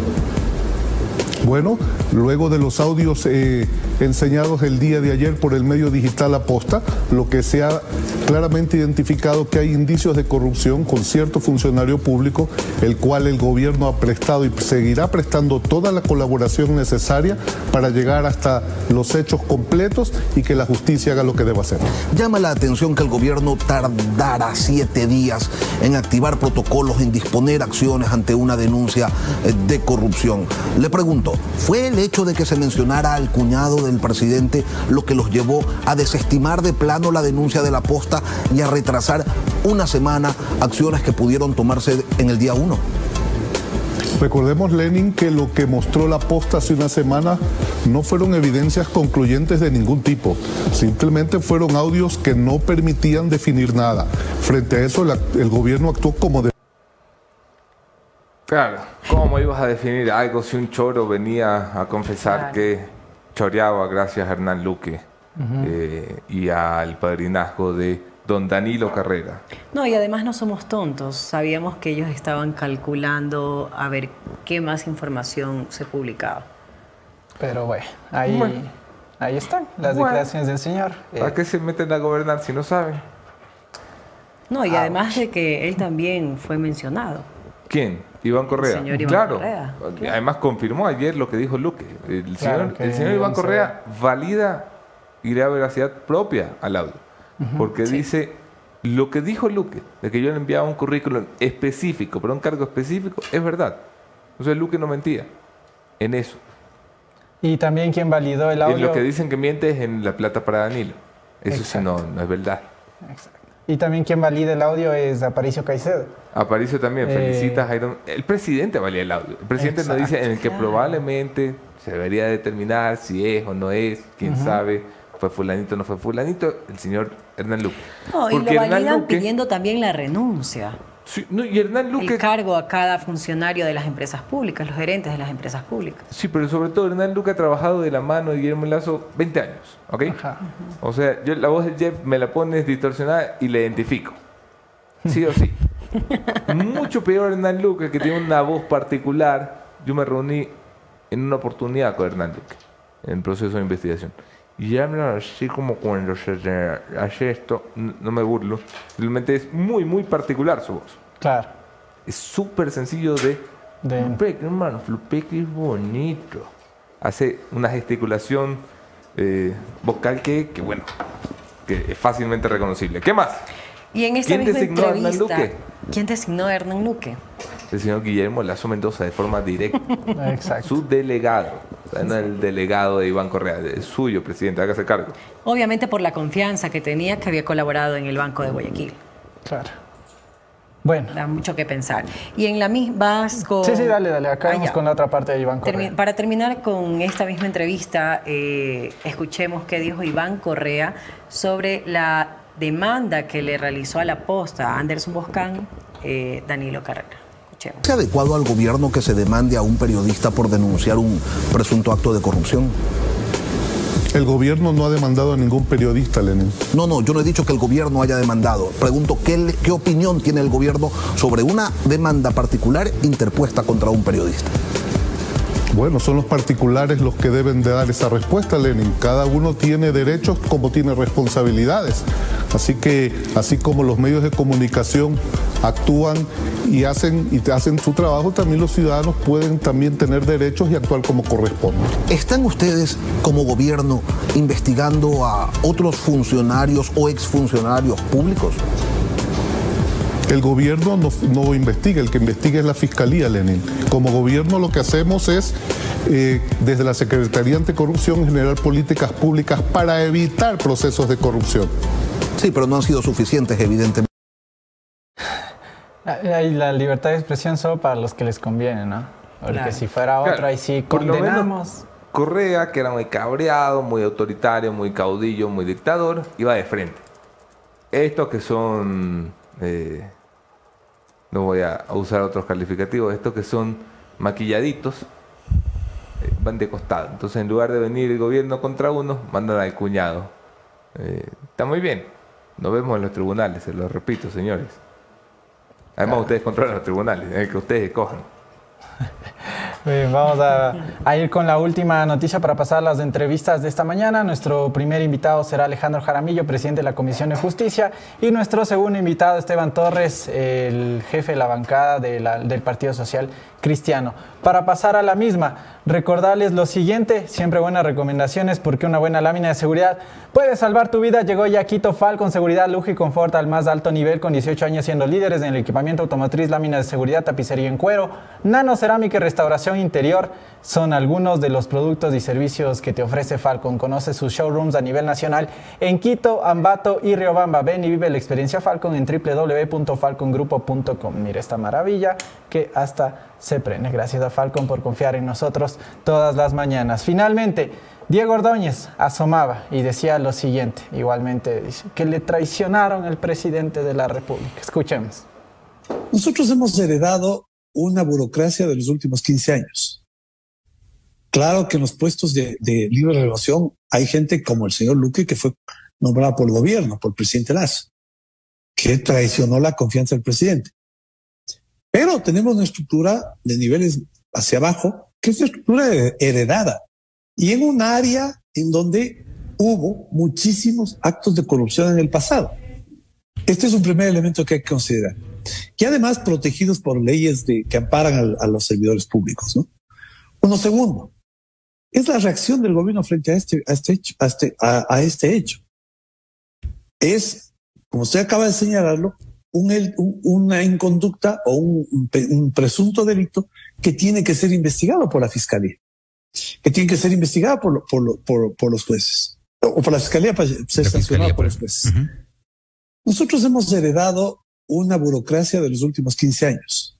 Bueno, luego de los audios enseñados el día de ayer por el medio digital La Posta, lo que se ha claramente identificado que hay indicios de corrupción con cierto funcionario público, el cual el gobierno ha prestado y seguirá prestando toda la colaboración necesaria para llegar hasta los hechos completos y que la justicia haga lo que deba hacer. Llama la atención que el gobierno tardara 7 días en activar protocolos, en disponer acciones ante una denuncia de corrupción. Le pregunto, ¿fue el hecho de que se mencionara al cuñado del presidente lo que los llevó a desestimar de plano la denuncia de La Posta y a retrasar una semana acciones que pudieron tomarse en el día 1? Recordemos, Lenin, que lo que mostró La Posta hace una semana no fueron evidencias concluyentes de ningún tipo. Simplemente fueron audios que no permitían definir nada. Frente a eso, el gobierno actuó como de... Claro, ¿cómo ibas a definir algo si un choro venía a confesar que choreaba gracias a Hernán Luque y al padrinazgo de don Danilo Carrera? No, y además no somos tontos, sabíamos que ellos estaban calculando a ver qué más información se publicaba. Pero bueno, ahí están las declaraciones del señor. ¿Para qué se meten a gobernar si no saben? No, y además de que él también fue mencionado. ¿Quién? Iván Correa. El señor Iván Correa. Además confirmó ayer lo que dijo Luque. El señor Iván Correa valida y le da veracidad propia al audio. Porque dice, lo que dijo Luque, de que yo le enviaba un currículum específico, para un cargo específico, es verdad. O sea, Luque no mentía en eso. Y también quien validó el audio... En lo que dicen que miente es en la plata para Danilo. Eso sí no es verdad. Exacto. Y también quien valida el audio es Aparicio Caicedo. Aparicio también, felicita a Jairón. El presidente valida el audio. El presidente nos dice en el que probablemente se debería determinar si es o no es, quién sabe, fue fulanito o no fue fulanito, el señor Hernán Luque. No, y lo validan pidiendo también la renuncia. Sí, no, y Hernán Luque... El cargo a cada funcionario de las empresas públicas, los gerentes de las empresas públicas. Sí, pero sobre todo Hernán Luque ha trabajado de la mano de Guillermo Lazo 20 años. ¿Ok? O sea, yo la voz de Jeff me la pones distorsionada y la identifico. Sí o sí. Mucho peor Hernán Luque, que tiene una voz particular. Yo me reuní en una oportunidad con Hernán Luque, en el proceso de investigación. Y hablan así como cuando se hace esto, no me burlo. Realmente es muy, muy particular su voz. Claro. Es súper sencillo de... Flupeque, hermano, flupeque es bonito. Hace una gesticulación vocal que, bueno, que es fácilmente reconocible. ¿Qué más? Y en esta misma entrevista, ¿quién designó a Hernán Luque? El señor Guillermo Lazo Mendoza, de forma directa. Exacto. Su delegado. O sea, no el delegado de Iván Correa, el suyo, presidente, hágase cargo. Obviamente por la confianza que tenía, que había colaborado en el Banco de Guayaquil. Claro. Bueno. Da mucho que pensar. Y en la misma... Con... Sí, dale, acá vamos con la otra parte de Iván Correa. Para terminar con esta misma entrevista, escuchemos qué dijo Iván Correa sobre la demanda que le realizó a La Posta a Anderson Boscán, Danilo Carrera. Escuchemos. ¿Es adecuado al gobierno que se demande a un periodista por denunciar un presunto acto de corrupción? el gobierno no ha demandado a ningún periodista, Lenin. No, no, yo no he dicho que el gobierno haya demandado. Pregunto qué opinión tiene el gobierno sobre una demanda particular interpuesta contra un periodista. Bueno, son los particulares los que deben de dar esa respuesta, Lenin. Cada uno tiene derechos como tiene responsabilidades. Así que, así como los medios de comunicación actúan y hacen su trabajo, también los ciudadanos pueden también tener derechos y actuar como corresponde. ¿Están ustedes como gobierno investigando a otros funcionarios o exfuncionarios públicos? El gobierno no investiga, el que investiga es la Fiscalía, Lenin. Como gobierno lo que hacemos es, desde la Secretaría Anticorrupción, generar políticas públicas para evitar procesos de corrupción. Sí, pero no han sido suficientes, evidentemente. Hay la libertad de expresión solo para los que les conviene, ¿no? Porque claro, si fuera otra, claro, y si condenamos... Correa, que era muy cabreado, muy autoritario, muy caudillo, muy dictador, iba de frente. Estos que son... no voy a usar otros calificativos, estos que son maquilladitos, van de costado. Entonces, en lugar de venir el gobierno contra uno, mandan al cuñado. Está muy bien, nos vemos en los tribunales, se lo repito, señores. Además, claro, ustedes controlan los tribunales, en el que ustedes cojan. Bien, vamos a ir con la última noticia para pasar a las entrevistas de esta mañana. Nuestro primer invitado será Alejandro Jaramillo, presidente de la Comisión de Justicia, y nuestro segundo invitado, Esteban Torres, el jefe de la bancada del Partido Social Cristiano. Para pasar a la misma, recordarles lo siguiente, siempre buenas recomendaciones, porque una buena lámina de seguridad puede salvar tu vida. Llegó ya Quito Fal con seguridad, lujo y confort al más alto nivel, con 18 años siendo líderes en el equipamiento automotriz, lámina de seguridad, tapicería en cuero, nanocerámica y restauración interior. Son algunos de los productos y servicios que te ofrece Falcon. Conoce sus showrooms a nivel nacional en Quito, Ambato y Riobamba. Ven y vive la experiencia Falcon en www.falcongrupo.com. Mira esta maravilla que hasta se prende. Gracias a Falcon por confiar en nosotros todas las mañanas. Finalmente, Diego Ordóñez asomaba y decía lo siguiente. Igualmente dice que le traicionaron al presidente de la República. Escuchemos. Nosotros hemos heredado una burocracia de los últimos 15 años. Claro que en los puestos de libre relación hay gente como el señor Luque, que fue nombrado por el gobierno, por el presidente Lazo, que traicionó la confianza del presidente. Pero tenemos una estructura de niveles hacia abajo, que es una estructura heredada. Y en un área en donde hubo muchísimos actos de corrupción en el pasado. Este es un primer elemento que hay que considerar. Y además protegidos por leyes que amparan a los servidores públicos, ¿no? Uno segundo, es la reacción del gobierno frente a este hecho. Es, como usted acaba de señalarlo, una inconducta o un presunto delito que tiene que ser investigado por la fiscalía, que tiene que ser investigado por los jueces, o por la fiscalía para ser sancionado por los jueces. Uh-huh. Nosotros hemos heredado una burocracia de los últimos 15 años.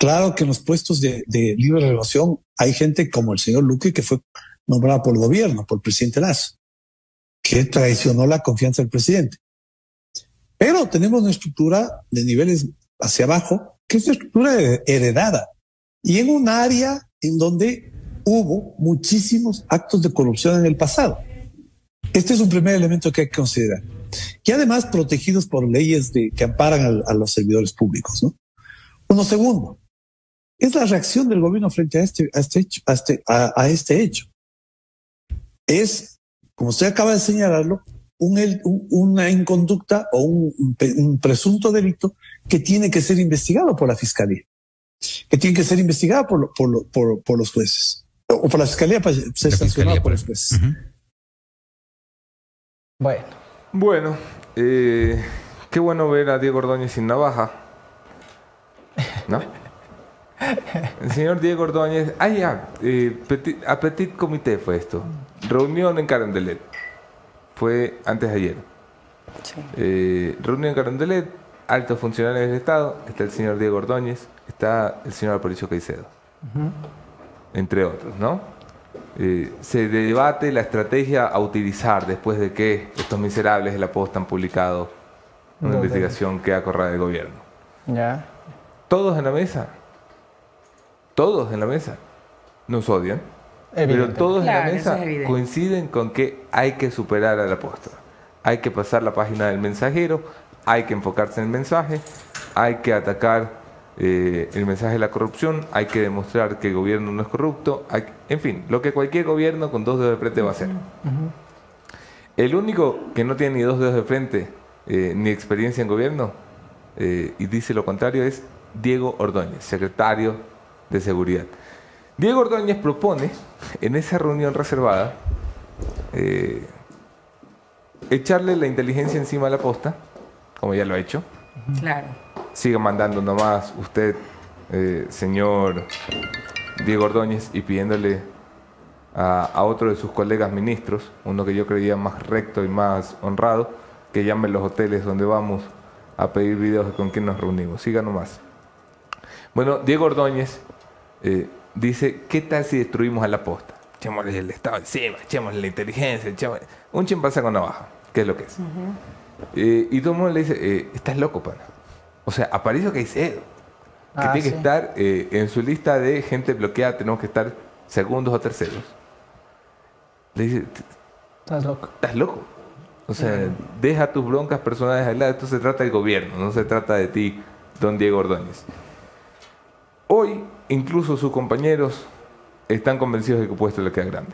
Claro que en los puestos de libre relación hay gente como el señor Luque, que fue nombrado por el gobierno, por el presidente Lazo, que traicionó la confianza del presidente. Pero tenemos una estructura de niveles hacia abajo, que es una estructura heredada. Y en un área en donde hubo muchísimos actos de corrupción en el pasado. Este es un primer elemento que hay que considerar. Y además protegidos por leyes que amparan a los servidores públicos, ¿no? Uno segundo, es la reacción del gobierno frente a este hecho. Es, como usted acaba de señalarlo, una inconducta o un presunto delito que tiene que ser investigado por la fiscalía, que tiene que ser investigado por los jueces, o por la fiscalía para ser sancionado por los jueces. Uh-huh. Bueno, qué bueno ver a Diego Ordóñez sin navaja, ¿no? El señor Diego Ordóñez, a Petit Comité fue esto, reunión en Carondelet, fue antes de ayer. Sí. Reunión en Carondelet, altos funcionarios del Estado, está el señor Diego Ordóñez, está el señor Aparicio Caicedo, uh-huh, entre otros, ¿no? Se debate la estrategia a utilizar después de que estos miserables de La Posta han publicado una investigación que acorrala del gobierno. Ya. Todos en la mesa. Nos odian. Pero todos en la mesa coinciden con que hay que superar al apóstol, hay que pasar la página del mensajero, hay que enfocarse en el mensaje, hay que atacar el mensaje de la corrupción, hay que demostrar que el gobierno no es corrupto, hay, en fin, lo que cualquier gobierno con dos dedos de frente va a hacer. El único que no tiene ni dos dedos de frente ni experiencia en gobierno y dice lo contrario es Diego Ordóñez, secretario de Seguridad. Diego Ordóñez propone en esa reunión reservada echarle la inteligencia encima de la posta, como ya lo ha hecho. Claro. Siga mandando nomás usted, señor Diego Ordóñez, y pidiéndole a otro de sus colegas ministros, uno que yo creía más recto y más honrado, que llame los hoteles donde vamos a pedir videos de con quién nos reunimos. Siga nomás. Bueno, Diego Ordóñez dice, ¿qué tal si destruimos a la posta? Echémosle el Estado encima, echémosle la inteligencia, echémosle... Un chimpancé con navaja, que es lo que es. Y todo el mundo le dice, estás loco, pana. O sea, Aparicio Caicedo, que tiene que estar en su lista de gente bloqueada, tenemos que estar segundos o terceros. Le dice, estás loco. Estás loco. O sea, deja tus broncas personales al lado. Esto se trata del gobierno, no se trata de ti, don Diego Ordóñez. Hoy, incluso sus compañeros están convencidos de que el puesto le queda grande.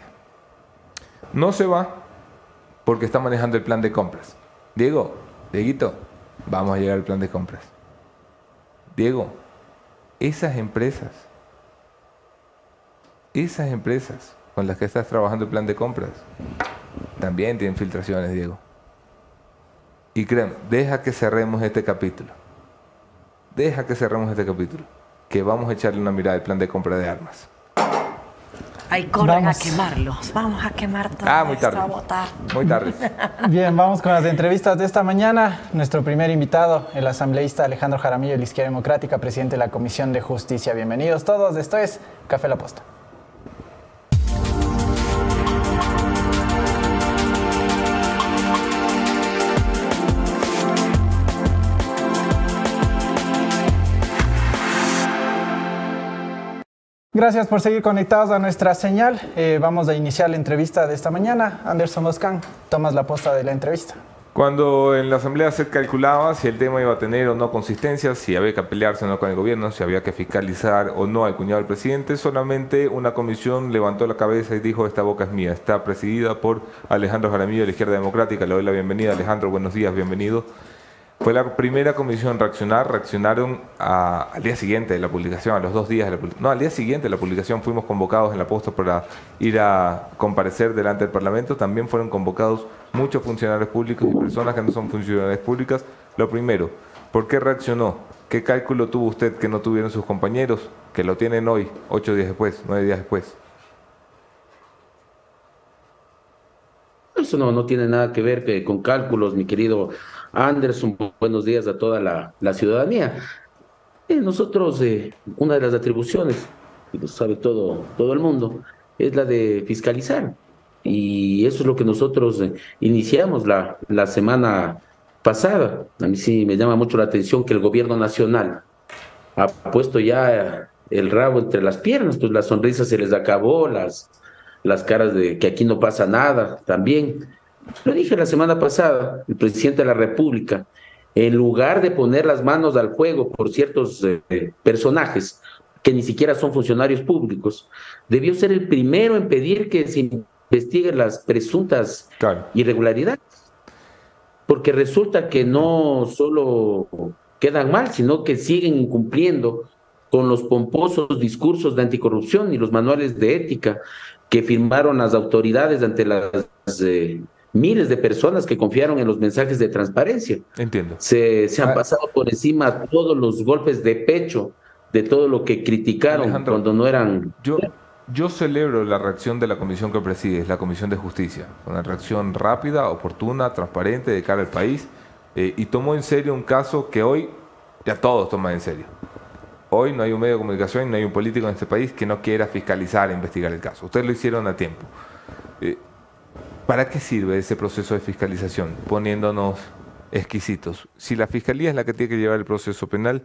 No se va porque está manejando el plan de compras. Diego, Dieguito, vamos a llegar al plan de compras. Diego, esas empresas con las que estás trabajando el plan de compras, también tienen filtraciones, Diego. Y créeme, deja que cerremos este capítulo. Deja que cerremos este capítulo. Que vamos a echarle una mirada al plan de compra de armas. Ahí corren a quemarlos. Vamos a quemar todo esto, a botar. Muy tarde. Bien, vamos con las entrevistas de esta mañana. Nuestro primer invitado, el asambleísta Alejandro Jaramillo de la Izquierda Democrática, presidente de la Comisión de Justicia. Bienvenidos todos. Esto es Café La Posta. Gracias por seguir conectados a nuestra señal. Vamos a iniciar la entrevista de esta mañana. Anderson Boscán, tomas la posta de la entrevista. Cuando en la asamblea se calculaba si el tema iba a tener o no consistencia, si había que pelearse o no con el gobierno, si había que fiscalizar o no al cuñado del presidente, solamente una comisión levantó la cabeza y dijo, esta boca es mía. Está presidida por Alejandro Jaramillo de la Izquierda Democrática. Le doy la bienvenida, Alejandro. Buenos días, bienvenido. Fue la primera comisión en reaccionar. Reaccionaron al día siguiente de la publicación, a los 2 días de la publicación. No, al día siguiente de la publicación fuimos convocados en la posta para ir a comparecer delante del Parlamento. También fueron convocados muchos funcionarios públicos y personas que no son funcionarios públicas. Lo primero, ¿por qué reaccionó? ¿Qué cálculo tuvo usted que no tuvieron sus compañeros, que lo tienen hoy, 8 días después, 9 días después? Eso no tiene nada que ver con cálculos, mi querido Anderson. Buenos días a toda la ciudadanía. Nosotros, una de las atribuciones, y lo sabe todo el mundo, es la de fiscalizar. Y eso es lo que nosotros iniciamos la semana pasada. A mí sí me llama mucho la atención que el gobierno nacional ha puesto ya el rabo entre las piernas, pues la sonrisa se les acabó, las caras de que aquí no pasa nada también. Lo dije la semana pasada, el presidente de la República, en lugar de poner las manos al fuego por ciertos personajes que ni siquiera son funcionarios públicos, debió ser el primero en pedir que se investiguen las presuntas irregularidades. Porque resulta que no solo quedan mal, sino que siguen incumpliendo con los pomposos discursos de anticorrupción y los manuales de ética que firmaron las autoridades ante las... miles de personas que confiaron en los mensajes de transparencia. Entiendo. Se han pasado por encima todos los golpes de pecho de todo lo que criticaron, Alejandro, cuando no eran... Yo celebro la reacción de la comisión que presides, la Comisión de Justicia. Una reacción rápida, oportuna, transparente, de cara al país. Y tomó en serio un caso que hoy ya todos toman en serio. Hoy no hay un medio de comunicación, no hay un político en este país que no quiera fiscalizar e investigar el caso. Ustedes lo hicieron a tiempo. ¿Para qué sirve ese proceso de fiscalización? Poniéndonos exquisitos. Si la Fiscalía es la que tiene que llevar el proceso penal,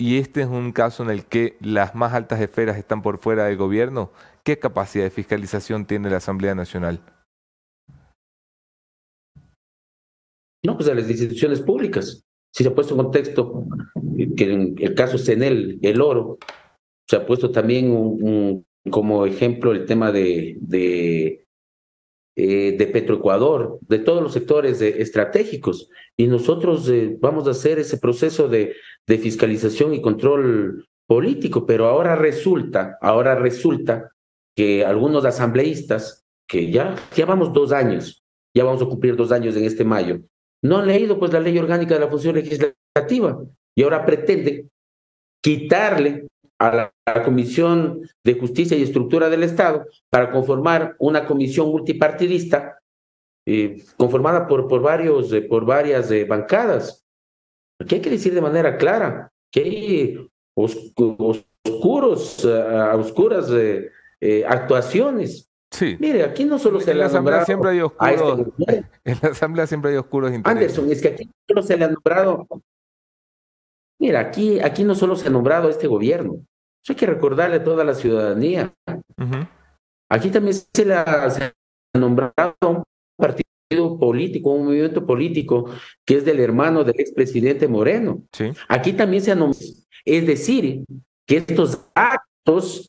y este es un caso en el que las más altas esferas están por fuera del gobierno, ¿qué capacidad de fiscalización tiene la Asamblea Nacional? No, pues a las instituciones públicas. Si se ha puesto en contexto que en el caso Senel, el oro, se ha puesto también como ejemplo el tema de Petroecuador, de todos los sectores estratégicos. Y nosotros vamos a hacer ese proceso de fiscalización y control político, pero ahora resulta que algunos asambleístas, que ya vamos 2 años, ya vamos a cumplir 2 años en este mayo, no han leído pues la ley orgánica de la función legislativa y ahora pretenden quitarle a la Comisión de Justicia y Estructura del Estado para conformar una comisión multipartidista conformada por varias bancadas. Aquí hay que decir de manera clara que hay oscuras actuaciones. Sí. Mire, aquí no solo se le ha nombrado a este... En la Asamblea siempre hay oscuros intereses. Anderson, es que aquí no solo se le ha nombrado... Mira, aquí no solo se ha nombrado a este gobierno. Eso hay que recordarle a toda la ciudadanía. Uh-huh. Aquí también se ha nombrado a un partido político, un movimiento político que es del hermano del expresidente Moreno. Sí. Aquí también se ha nombrado. Es decir, que estos actos,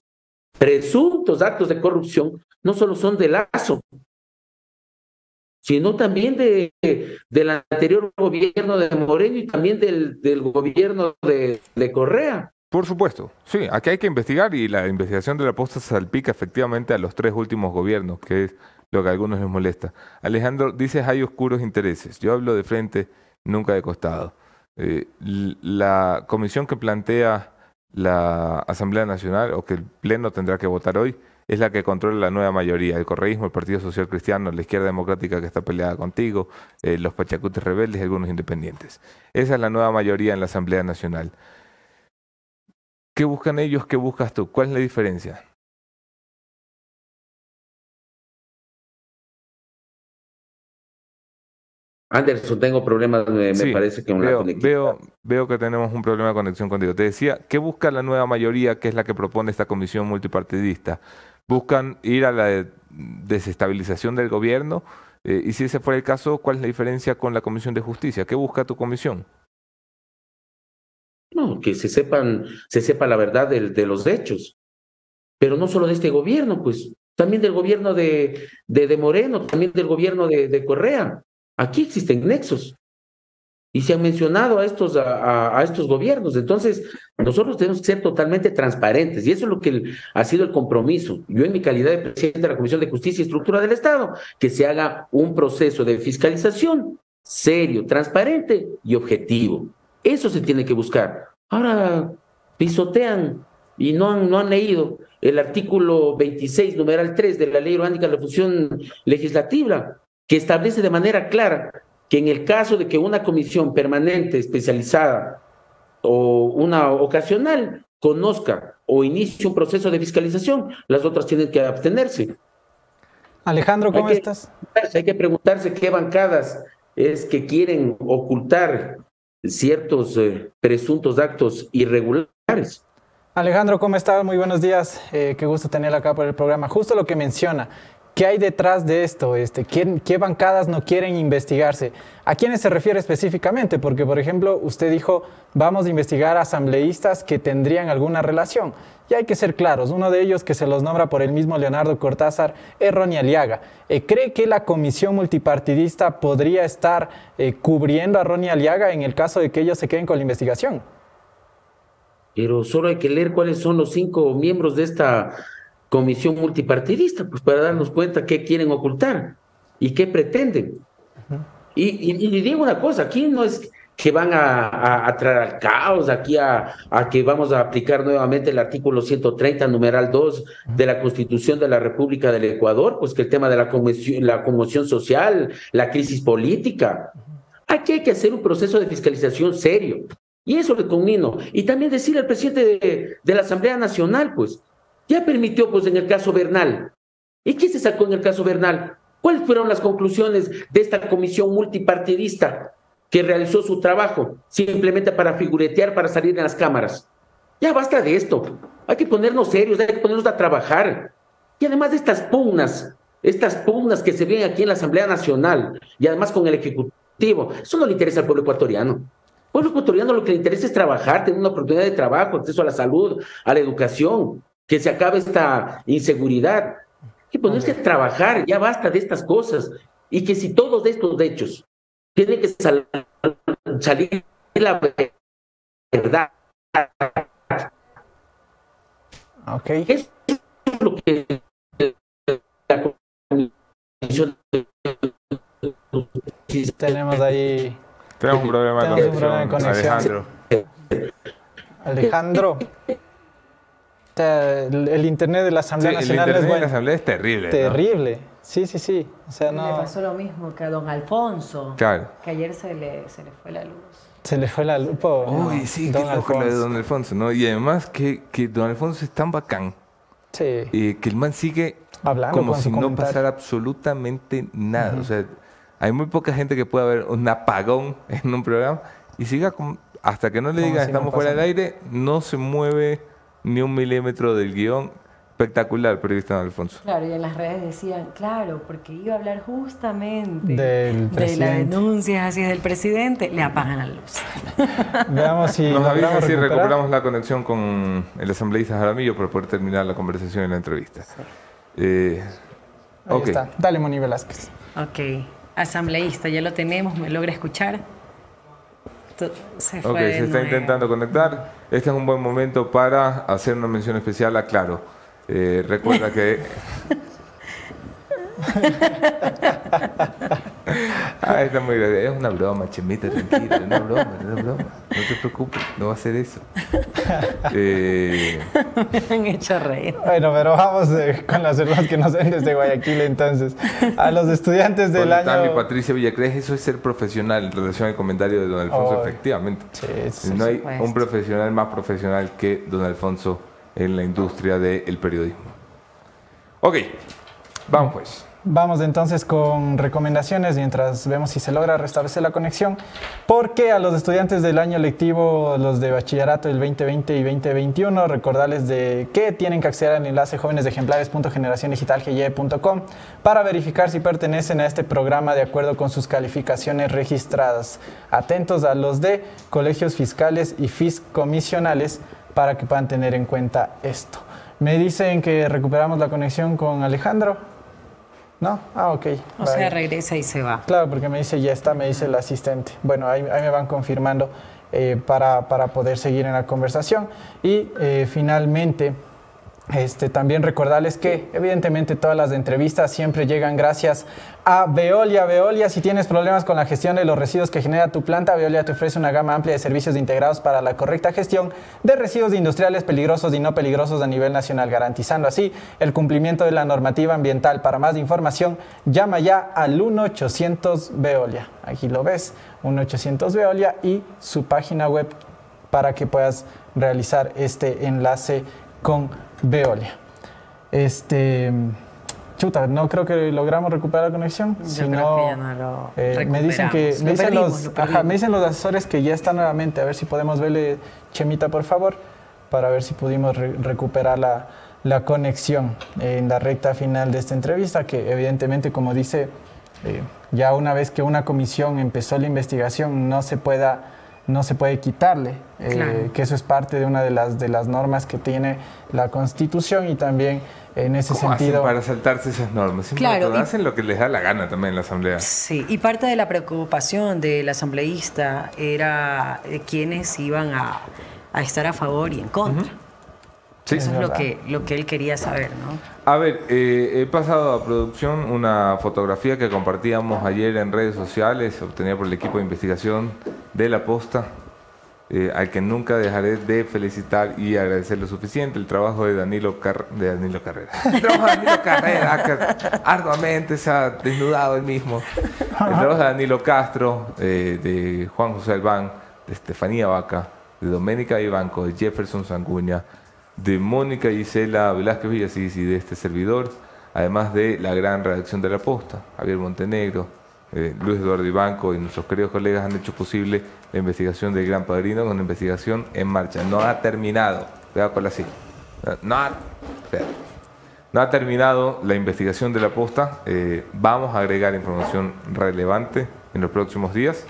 presuntos actos de corrupción, no solo son de Lazo, sino también del anterior gobierno de Moreno y también del gobierno de Correa. Por supuesto, sí, aquí hay que investigar y la investigación de la posta salpica efectivamente a los 3 últimos gobiernos, que es lo que a algunos les molesta. Alejandro, dices hay oscuros intereses, yo hablo de frente, nunca de costado. La comisión que plantea la Asamblea Nacional, o que el Pleno tendrá que votar hoy, es la que controla la nueva mayoría, el correísmo, el Partido Social Cristiano, la izquierda democrática que está peleada contigo, los pachacutes rebeldes y algunos independientes. Esa es la nueva mayoría en la Asamblea Nacional. ¿Qué buscan ellos? ¿Qué buscas tú? ¿Cuál es la diferencia? Anderson, tengo problemas, me parece que una conexión. Veo que tenemos un problema de conexión contigo. Te decía, ¿qué busca la nueva mayoría, que es la que propone esta comisión multipartidista? ¿Buscan ir a la desestabilización del gobierno? Y si ese fuera el caso, ¿cuál es la diferencia con la Comisión de Justicia? ¿Qué busca tu comisión? No, que se sepa la verdad de los hechos. Pero no solo de este gobierno, pues. También del gobierno de Moreno, también del gobierno de Correa. Aquí existen nexos y se han mencionado a estos gobiernos. Entonces, nosotros tenemos que ser totalmente transparentes y eso es lo que ha sido el compromiso. Yo, en mi calidad de presidente de la Comisión de Justicia y Estructura del Estado, que se haga un proceso de fiscalización serio, transparente y objetivo. Eso se tiene que buscar. Ahora pisotean y no han leído el artículo 26, numeral 3 de la Ley Orgánica de la Función Legislativa, que establece de manera clara que en el caso de que una comisión permanente, especializada o una ocasional conozca o inicie un proceso de fiscalización, las otras tienen que abstenerse. Alejandro, ¿cómo estás? Hay que preguntarse qué bancadas es que quieren ocultar ciertos presuntos actos irregulares. Alejandro, ¿cómo estás? Muy buenos días. Qué gusto tenerlo acá por el programa. Justo lo que menciona. ¿Qué hay detrás de esto? ¿Qué bancadas no quieren investigarse? ¿A quiénes se refiere específicamente? Porque, por ejemplo, usted dijo, vamos a investigar a asambleístas que tendrían alguna relación. Y hay que ser claros, uno de ellos que se los nombra por el mismo Leonardo Cortázar es Ronnie Aliaga. ¿Cree que la comisión multipartidista podría estar cubriendo a Ronnie Aliaga en el caso de que ellos se queden con la investigación? Pero solo hay que leer cuáles son los 5 miembros de esta comisión multipartidista, pues para darnos cuenta qué quieren ocultar y qué pretenden. Y digo una cosa, aquí no es que van a traer al caos, aquí a que vamos a aplicar nuevamente el artículo 130, numeral 2 de la Constitución de la República del Ecuador, pues que el tema de la conmoción social, la crisis política. Aquí hay que hacer un proceso de fiscalización serio. Y eso le conmino. Y también decirle al presidente de la Asamblea Nacional, pues, ya permitió, pues, en el caso Bernal. ¿Y qué se sacó en el caso Bernal? ¿Cuáles fueron las conclusiones de esta comisión multipartidista? que realizó su trabajo simplemente para figuretear, para salir en las cámaras. Ya basta de esto, hay que ponernos serios, hay que ponernos a trabajar. Y además de estas pugnas que se ven aquí en la Asamblea Nacional y además con el Ejecutivo, eso no le interesa al pueblo ecuatoriano. Al pueblo ecuatoriano lo que le interesa es trabajar, tener una oportunidad de trabajo, acceso a la salud, a la educación, que se acabe esta inseguridad. Hay que ponerse a trabajar, ya basta de estas cosas. Y que si todos estos hechos tienen que salir la verdad. Okay. Eso es lo que la Comisión de Justicia. Tenemos ahí. Tenemos un problema de conexión. Alejandro. El internet de la Asamblea Nacional el internet es bueno. De la Asamblea es terrible. Terrible. ¿No? Sí, sí, sí. O sea, no... Le pasó lo mismo que a don Alfonso. Claro. Que ayer se le fue la luz. Se le fue la luz. Uy, sí, qué loco lo de don Alfonso, ¿no? Y además que don Alfonso es tan bacán. Sí. Que el man sigue hablando como si no pasara absolutamente nada. Uh-huh. O sea, hay muy poca gente que pueda ver un apagón en un programa y siga hasta que no le digan si estamos fuera del aire, no se mueve ni un milímetro del guión. Espectacular, periodista Alfonso. Claro, y en las redes decían, claro, porque iba a hablar justamente de las denuncias hacia el presidente, le apagan la luz. Veamos si nos avisa si recuperamos la conexión con el asambleísta Jaramillo para poder terminar la conversación y la entrevista. Sí. Ahí está. Dale, Moni Velázquez. Ok, asambleísta, ya lo tenemos, me logra escuchar. Se fue se está intentando conectar. Este es un buen momento para hacer una mención especial a Claro. Recuerda que... ah, está muy grave. Es una broma, Chemita, tranquila. Es una broma, es una broma. No te preocupes, no va a ser eso. Me han hecho reír. Bueno, pero vamos con las hermanas que nos ven desde Guayaquil, entonces. A los estudiantes del año... Patricia Villacrés, eso es ser profesional en relación al comentario de don Alfonso, efectivamente. Sí, no hay un profesional más profesional que don Alfonso en la industria del periodismo. Ok, vamos pues. Vamos entonces con recomendaciones mientras vemos si se logra restablecer la conexión, porque a los estudiantes del año lectivo, los de bachillerato del 2020 y 2021, recordarles de que tienen que acceder al enlace jovenesejemplares.generaciondigitalgy.com para verificar si pertenecen a este programa de acuerdo con sus calificaciones registradas. Atentos a los de colegios fiscales y fiscomisionales para que puedan tener en cuenta esto. Me dicen que recuperamos la conexión con Alejandro. ¿No? Ah, ok. O sea, regresa y se va. Claro, porque me dice ya está, me dice el asistente. Bueno, ahí me van confirmando para poder seguir en la conversación. Y finalmente, también recordarles que evidentemente todas las entrevistas siempre llegan gracias a Veolia. Veolia, si tienes problemas con la gestión de los residuos que genera tu planta, Veolia te ofrece una gama amplia de servicios integrados para la correcta gestión de residuos industriales peligrosos y no peligrosos a nivel nacional, garantizando así el cumplimiento de la normativa ambiental. Para más información, llama ya al 1-800-VEOLIA. Aquí lo ves, 1-800-VEOLIA y su página web para que puedas realizar este enlace con Veolia. Chuta, no creo que logramos recuperar la conexión. Me dicen que me dicen los asesores que ya está nuevamente. A ver si podemos verle, Chemita, por favor, para ver si pudimos recuperar la conexión en la recta final de esta entrevista, que evidentemente, como dice, ya una vez que una comisión empezó la investigación, no se puede quitarle, claro, que eso es parte de una de las normas que tiene la Constitución y también en ese sentido... para saltarse esas normas? Claro, hacen lo que les da la gana también en la Asamblea. Sí, y parte de la preocupación del asambleísta era de quienes iban a estar a favor y en contra. Uh-huh. Sí. Eso es lo que él quería saber, ¿no? A ver, he pasado a producción una fotografía que compartíamos ayer en redes sociales, obtenida por el equipo de investigación de La Posta, al que nunca dejaré de felicitar y agradecer lo suficiente el trabajo de Danilo Carrera. El trabajo de Danilo Carrera, que arduamente se ha desnudado él mismo. El trabajo de Danilo Castro, de Juan José Albán, de Estefanía Vaca, de Doménica Ibanco, de Jefferson Sanguña, de Mónica Gisela Velázquez Villasís y de este servidor, además de la gran redacción de La Posta, Javier Montenegro, Luis Eduardo Ibanco y nuestros queridos colegas han hecho posible la investigación del Gran Padrino, con la investigación en marcha. No ha terminado, cuidado con la silla. No ha terminado la investigación de La Posta. Vamos a agregar información relevante en los próximos días.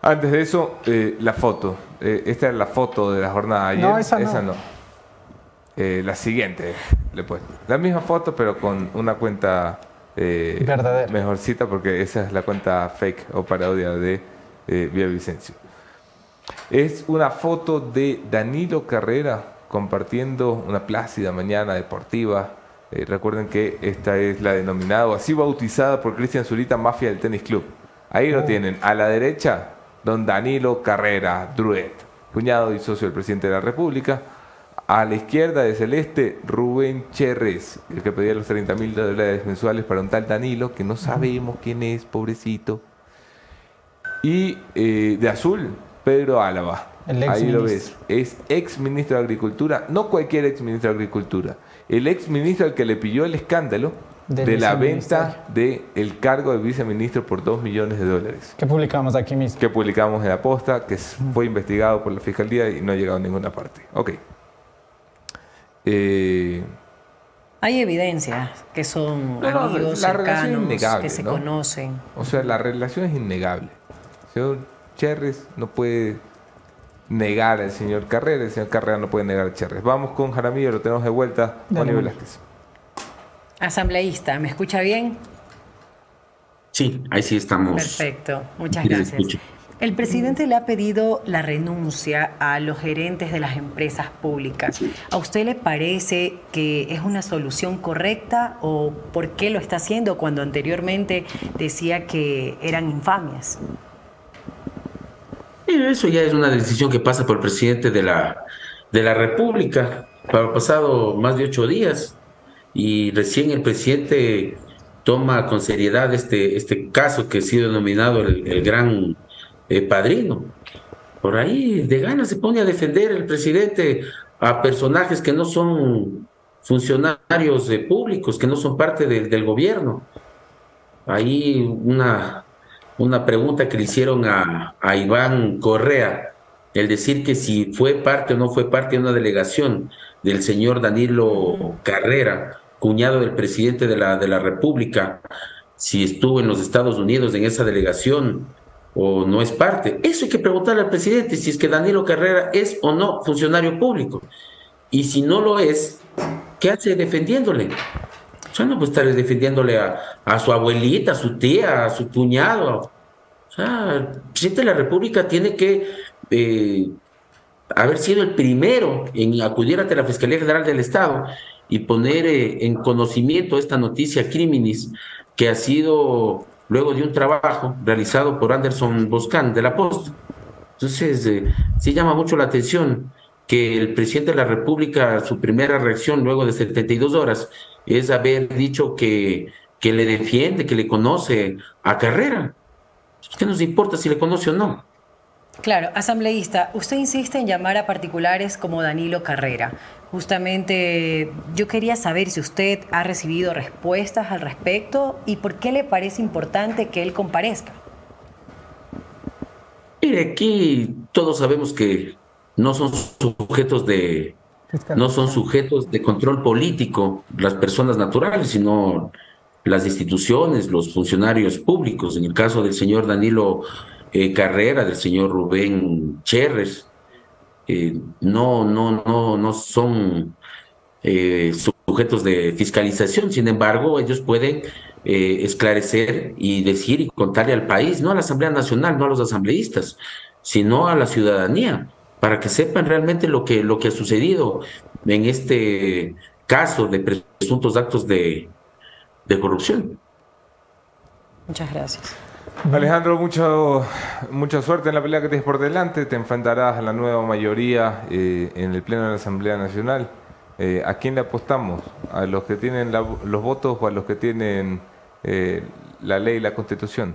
Antes de eso, la foto. Esta es la foto de la jornada de ayer. No, esa no. Esa no. La siguiente, le he puesto. La misma foto, pero con una cuenta verdadera. Mejorcita, porque esa es la cuenta fake o parodia de Villavicencio. Es una foto de Danilo Carrera compartiendo una plácida mañana deportiva. Recuerden que esta es la denominada, o así bautizada por Cristian Zurita, Mafia del Tenis Club. Ahí lo tienen, a la derecha, don Danilo Carrera Druet, cuñado y socio del presidente de la República. A la izquierda de celeste, Rubén Chérrez, el que pedía los $30.000 mensuales para un tal Danilo, que no sabemos quién es, pobrecito. Y de azul, Pedro Álava. Ahí lo ves, es ex ministro de Agricultura, no cualquier ex ministro de Agricultura, el ex ministro al que le pilló el escándalo de la venta del cargo de viceministro por $2 millones. Que publicamos aquí mismo. Que publicamos en La Posta, que fue investigado por la Fiscalía y no ha llegado a ninguna parte. Ok. Hay evidencia que son amigos cercanos, que se conocen. O sea, la relación es innegable. El señor Chérrez no puede negar al señor Carrera, el señor Carrera no puede negar a Chérrez. Vamos con Jaramillo, lo tenemos de vuelta. Mónica Velázquez. Asambleísta, ¿me escucha bien? Sí, ahí sí estamos. Perfecto, muchas gracias. Escucho. El presidente le ha pedido la renuncia a los gerentes de las empresas públicas. ¿A usted le parece que es una solución correcta o por qué lo está haciendo cuando anteriormente decía que eran infamias? Eso ya es una decisión que pasa por el presidente de la República. Ha pasado más de 8 días y recién el presidente toma con seriedad este caso que ha sido denominado el gran padrino. Por ahí de ganas se pone a defender el presidente a personajes que no son funcionarios públicos, que no son parte del gobierno. Ahí una pregunta que le hicieron a Iván Correa, el decir que si fue parte o no fue parte de una delegación del señor Danilo Carrera, cuñado del presidente de la República, si estuvo en los Estados Unidos en esa delegación o no es parte. Eso hay que preguntarle al presidente, si es que Danilo Carrera es o no funcionario público. Y si no lo es, ¿qué hace defendiéndole? O sea, no puede estar defendiéndole a su abuelita, a su tía, a su cuñado. O sea, el presidente de la República tiene que haber sido el primero en acudir ante la Fiscalía General del Estado y poner en conocimiento esta noticia criminis que ha sido luego de un trabajo realizado por Anderson Boscán de La Posta. Entonces, sí llama mucho la atención que el presidente de la República, su primera reacción luego de 72 horas, es haber dicho que le defiende, que le conoce a Carrera. ¿Qué nos importa si le conoce o no? Claro, asambleísta, usted insiste en llamar a particulares como Danilo Carrera. Justamente yo quería saber si usted ha recibido respuestas al respecto y por qué le parece importante que él comparezca. Mire, aquí todos sabemos que no son sujetos de control político las personas naturales, sino las instituciones, los funcionarios públicos. En el caso del señor Danilo Carrera, del señor Rubén Chérrez, no son sujetos de fiscalización. Sin embargo, ellos pueden esclarecer y decir y contarle al país, no a la Asamblea Nacional, no a los asambleístas, sino a la ciudadanía, para que sepan realmente lo que ha sucedido en este caso de presuntos actos de corrupción. Muchas gracias. Alejandro, mucha suerte en la pelea que tienes por delante. Te enfrentarás a la nueva mayoría en el Pleno de la Asamblea Nacional. ¿A quién le apostamos? ¿A los que tienen los votos o a los que tienen la ley y la Constitución?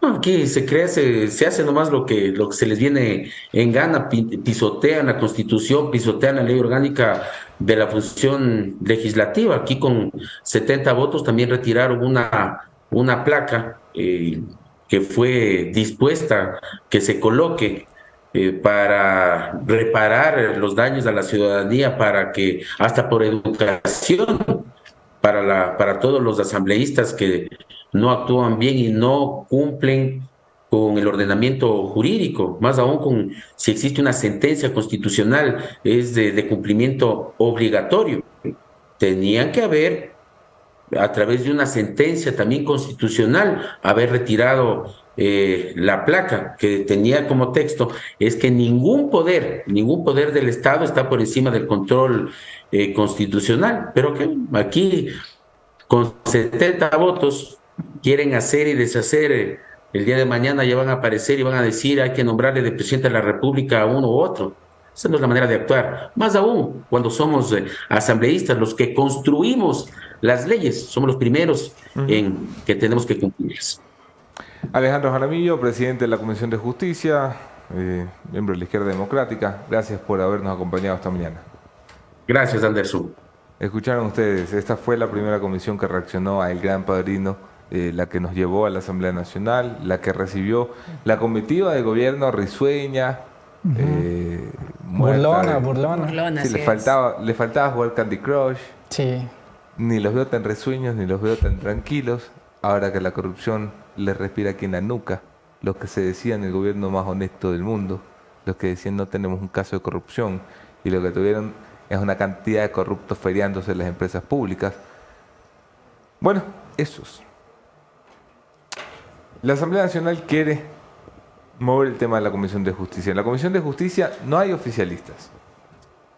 Aquí se hace nomás lo que se les viene en gana. Pisotean la Constitución, pisotean la ley orgánica de la función legislativa. Aquí con 70 votos también retiraron una una placa que fue dispuesta que se coloque para reparar los daños a la ciudadanía, para que hasta por educación para todos los asambleístas que no actúan bien y no cumplen con el ordenamiento jurídico, más aún con si existe una sentencia constitucional, es de cumplimiento obligatorio. Tenían que haber, a través de una sentencia también constitucional, haber retirado la placa que tenía como texto, es que ningún poder del Estado está por encima del control constitucional. Pero que aquí, con 70 votos, quieren hacer y deshacer. El día de mañana ya van a aparecer y van a decir: hay que nombrarle de presidente de la República a uno u otro. Esa no es la manera de actuar. Más aún cuando somos asambleístas, los que construimos las leyes, somos los primeros en que tenemos que cumplirlas. Alejandro Jaramillo, presidente de la Comisión de Justicia, miembro de la Izquierda Democrática, gracias por habernos acompañado esta mañana. Gracias, Anderson. Escucharon ustedes, esta fue la primera comisión que reaccionó a El Gran Padrino, la que nos llevó a la Asamblea Nacional, la que recibió la comitiva de gobierno risueña, burlona. Sí, le faltaba jugar Candy Crush. Sí. Ni los veo tan risueños, ni los veo tan tranquilos, ahora que la corrupción les respira aquí en la nuca. Los que se decían el gobierno más honesto del mundo, los que decían no tenemos un caso de corrupción, y lo que tuvieron es una cantidad de corruptos feriándose en las empresas públicas. Bueno, esos. La Asamblea Nacional quiere mover el tema de la Comisión de Justicia. En la Comisión de Justicia no hay oficialistas.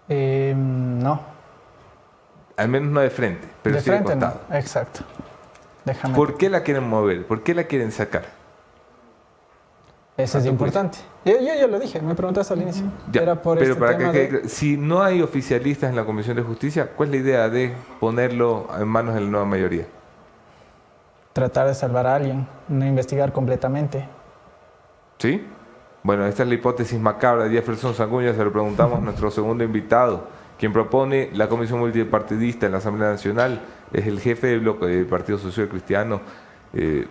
No. Al menos no de frente, pero de sí frente, de costado. No. Exacto. Déjame. ¿Por qué la quieren mover? ¿Por qué la quieren sacar? Eso es importante. Yo lo dije, me preguntaste al inicio. Ya, era por pero este para tema que si no hay oficialistas en la Comisión de Justicia, ¿cuál es la idea de ponerlo en manos de la nueva mayoría? Tratar de salvar a alguien, no investigar completamente. ¿Sí? Bueno, esta es la hipótesis macabra de Jefferson Sanguña, se lo preguntamos a nuestro segundo invitado. Quien propone la comisión multipartidista en la Asamblea Nacional es el jefe del bloque del Partido Social Cristiano,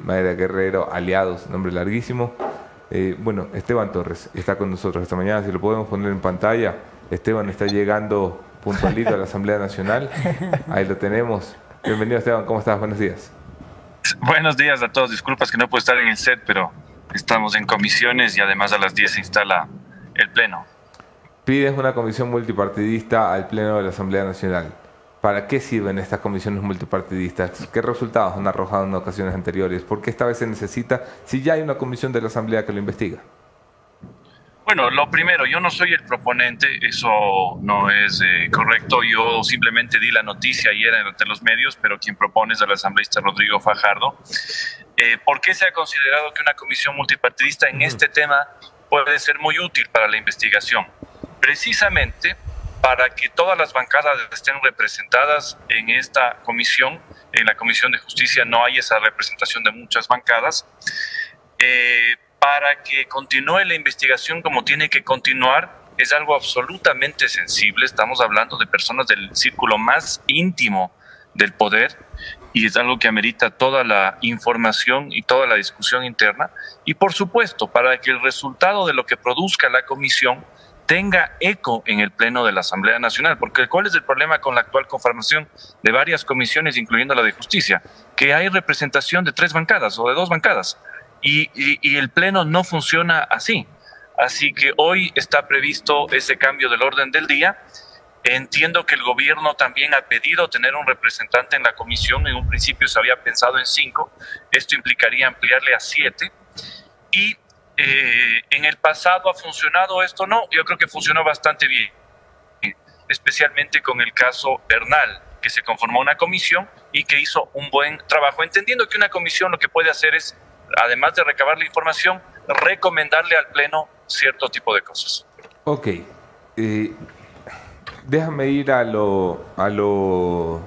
Madera Guerrero, Aliados, nombre larguísimo. Bueno, Esteban Torres está con nosotros esta mañana, si lo podemos poner en pantalla. Esteban está llegando puntualito a la Asamblea Nacional. Ahí lo tenemos. Bienvenido, Esteban, ¿cómo estás? Buenos días. Buenos días a todos, disculpas que no puedo estar en el set, pero estamos en comisiones y además a las 10 se instala el pleno. Pides una comisión multipartidista al pleno de la Asamblea Nacional. ¿Para qué sirven estas comisiones multipartidistas? ¿Qué resultados han arrojado en ocasiones anteriores? ¿Por qué esta vez se necesita si ya hay una comisión de la Asamblea que lo investiga? Bueno, lo primero, yo no soy el proponente, eso no es correcto. Yo simplemente di la noticia ayer ante los medios, pero quien propone es el asambleísta Rodrigo Fajardo. ¿Por qué se ha considerado que una comisión multipartidista en este tema puede ser muy útil para la investigación? Precisamente para que todas las bancadas estén representadas en esta comisión. En la Comisión de Justicia no hay esa representación de muchas bancadas. Para que continúe la investigación como tiene que continuar, es algo absolutamente sensible. Estamos hablando de personas del círculo más íntimo del poder y es algo que amerita toda la información y toda la discusión interna. Y por supuesto, para que el resultado de lo que produzca la comisión tenga eco en el pleno de la Asamblea Nacional, porque ¿cuál es el problema con la actual conformación de varias comisiones, incluyendo la de Justicia? Que hay representación de tres bancadas o de dos bancadas. Y el pleno no funciona así. Así que hoy está previsto ese cambio del orden del día. Entiendo que el gobierno también ha pedido tener un representante en la comisión. En un principio se había pensado en 5. Esto implicaría ampliarle a 7. Y en el pasado ha funcionado esto, no. Yo creo que funcionó bastante bien, especialmente con el caso Bernal, que se conformó una comisión y que hizo un buen trabajo. Entendiendo que una comisión lo que puede hacer es, además de recabar la información, recomendarle al pleno cierto tipo de cosas. Ok. Déjame ir a lo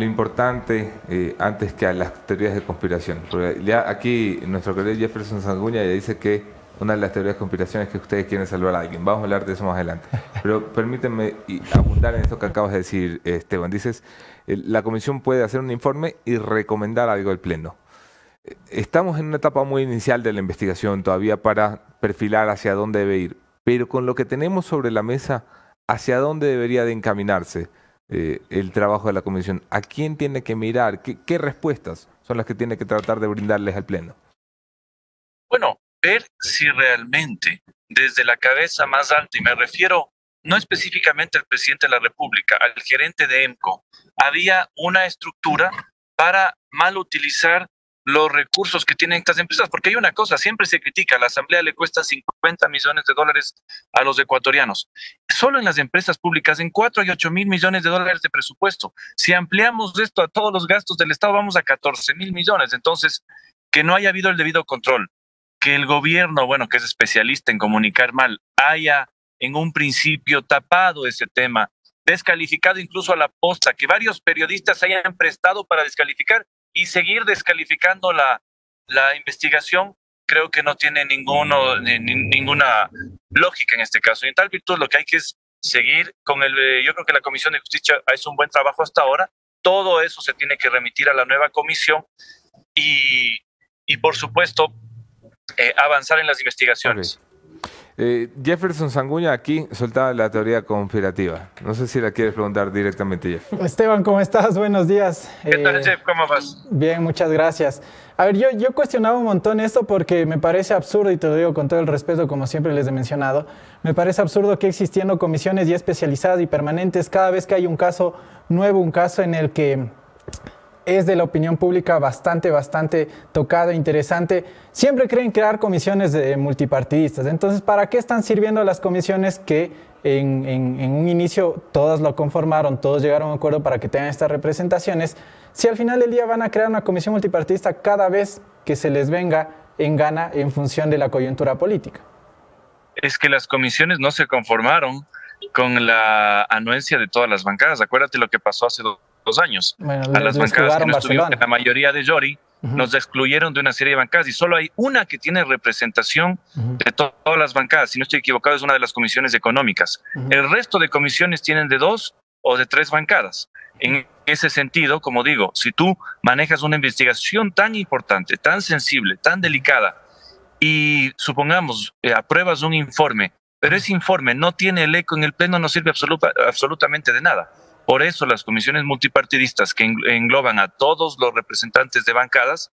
importante antes que a las teorías de conspiración. Porque ya aquí nuestro querido Jefferson Sanguña ya dice que una de las teorías de conspiraciones que ustedes quieren salvar a alguien. Vamos a hablar de eso más adelante. Pero permítanme abundar en esto que acabas de decir, Esteban. Dices, la comisión puede hacer un informe y recomendar algo al Pleno. Estamos en una etapa muy inicial de la investigación todavía para perfilar hacia dónde debe ir. Pero con lo que tenemos sobre la mesa, ¿hacia dónde debería de encaminarse el trabajo de la comisión? ¿A quién tiene que mirar? ¿Qué respuestas son las que tiene que tratar de brindarles al Pleno? Bueno, ver si realmente desde la cabeza más alta, y me refiero no específicamente al presidente de la República, al gerente de EMCO, había una estructura para mal utilizar los recursos que tienen estas empresas. Porque hay una cosa, siempre se critica, a la Asamblea le cuesta $50 millones a los ecuatorianos. Solo en las empresas públicas, en 4 hay $8.000 millones de presupuesto. Si ampliamos esto a todos los gastos del Estado, vamos a $14.000 millones. Entonces, que no haya habido el debido control, que el gobierno, bueno, que es especialista en comunicar mal, haya en un principio tapado ese tema, descalificado incluso a La Posta, que varios periodistas hayan prestado para descalificar y seguir descalificando la investigación, creo que no tiene ninguna lógica en este caso. Y en tal virtud lo que hay que es seguir con yo creo que la Comisión de Justicia ha hecho un buen trabajo hasta ahora. Todo eso se tiene que remitir a la nueva comisión y por supuesto, avanzar en las investigaciones. Okay. Jefferson Sanguña aquí soltaba la teoría conspirativa. No sé si la quieres preguntar directamente, Jeff. Esteban, ¿cómo estás? Buenos días. ¿Qué tal, Jeff? ¿Cómo vas? Bien, muchas gracias. A ver, yo cuestionaba un montón esto porque me parece absurdo, y te lo digo con todo el respeto, como siempre les he mencionado, me parece absurdo que existiendo comisiones ya especializadas y permanentes, cada vez que hay un caso nuevo, un caso en el que es de la opinión pública bastante tocado, interesante, siempre creen crear comisiones de multipartidistas. Entonces, ¿para qué están sirviendo las comisiones que en un inicio todas lo conformaron, todos llegaron a un acuerdo para que tengan estas representaciones, si al final del día van a crear una comisión multipartidista cada vez que se les venga en gana en función de la coyuntura política? Es que las comisiones no se conformaron con la anuencia de todas las bancadas. Acuérdate lo que pasó hace 2 años. Bueno, a las bancadas que no estuvieron, la mayoría de Yori, nos excluyeron de una serie de bancadas y solo hay una que tiene representación de todas las bancadas. Si no estoy equivocado, es una de las comisiones económicas. El resto de comisiones tienen de 2 o de 3 bancadas. En ese sentido, como digo, si tú manejas una investigación tan importante, tan sensible, tan delicada y supongamos apruebas un informe, pero ese informe no tiene el eco en el Pleno, no sirve absolutamente de nada. Por eso las comisiones multipartidistas que engloban a todos los representantes de bancadas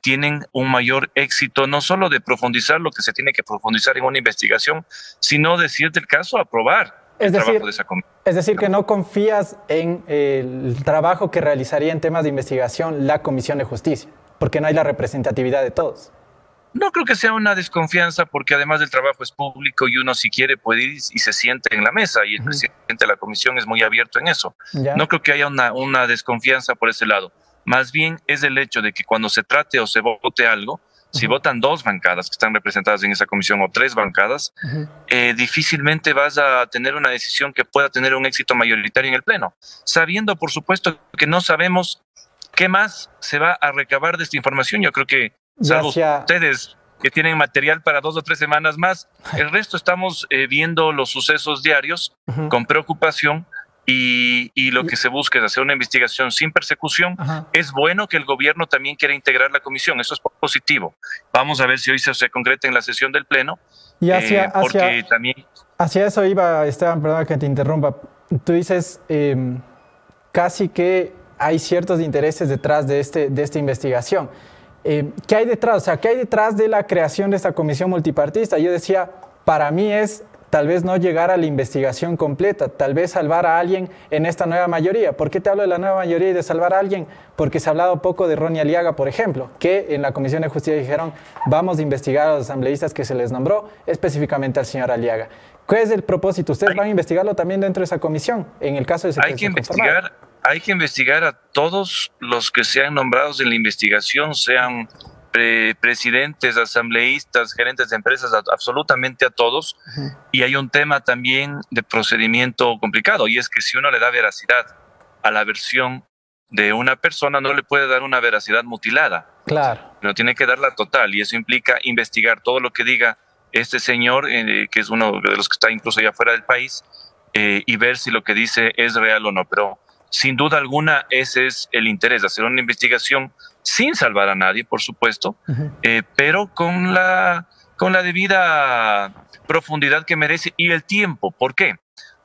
tienen un mayor éxito, no solo de profundizar lo que se tiene que profundizar en una investigación, sino de, si es del caso, aprobar el trabajo de esa comisión. Es decir, que no confías en el trabajo que realizaría en temas de investigación la Comisión de Justicia, porque no hay la representatividad de todos. No creo que sea una desconfianza, porque además el trabajo es público y uno, si quiere, puede ir y se siente en la mesa, y el presidente de la comisión es muy abierto en eso. ¿Ya? No creo que haya una desconfianza por ese lado. Más bien es el hecho de que cuando se trate o se vote algo, si votan 2 bancadas que están representadas en esa comisión o 3 bancadas, difícilmente vas a tener una decisión que pueda tener un éxito mayoritario en el Pleno, sabiendo, por supuesto, que no sabemos qué más se va a recabar de esta información. Yo creo que salvo ustedes, que tienen material para 2 o 3 semanas más, el resto estamos viendo los sucesos diarios con preocupación y lo que se busca es hacer una investigación sin persecución. Es bueno que el gobierno también quiera integrar la comisión, eso es positivo. Vamos a ver si hoy se concreta en la sesión del Pleno. Y porque también hacia eso iba, Esteban, perdón que te interrumpa. Tú dices casi que hay ciertos intereses detrás de esta investigación. ¿Qué hay detrás? O sea, ¿qué hay detrás de la creación de esta comisión multipartista? Yo decía, para mí es tal vez no llegar a la investigación completa, tal vez salvar a alguien en esta nueva mayoría. ¿Por qué te hablo de la nueva mayoría y de salvar a alguien? Porque se ha hablado poco de Ronnie Aliaga, por ejemplo, que en la Comisión de Justicia dijeron, vamos a investigar a los asambleístas que se les nombró, específicamente al señor Aliaga. ¿Cuál es el propósito? ¿Ustedes van a investigarlo también dentro de esa comisión? En el caso de ese que se conformaron. Hay que investigar a todos los que sean nombrados en la investigación, sean presidentes, asambleístas, gerentes de empresas, absolutamente a todos. Y hay un tema también de procedimiento complicado, y es que si uno le da veracidad a la versión de una persona, no le puede dar una veracidad mutilada. Claro. pero tiene que dar la total, y eso implica investigar todo lo que diga este señor, que es uno de los que está incluso allá fuera del país, y ver si lo que dice es real o no. Pero sin duda alguna ese es el interés, hacer una investigación sin salvar a nadie, por supuesto, pero con la debida profundidad que merece y el tiempo. ¿Por qué?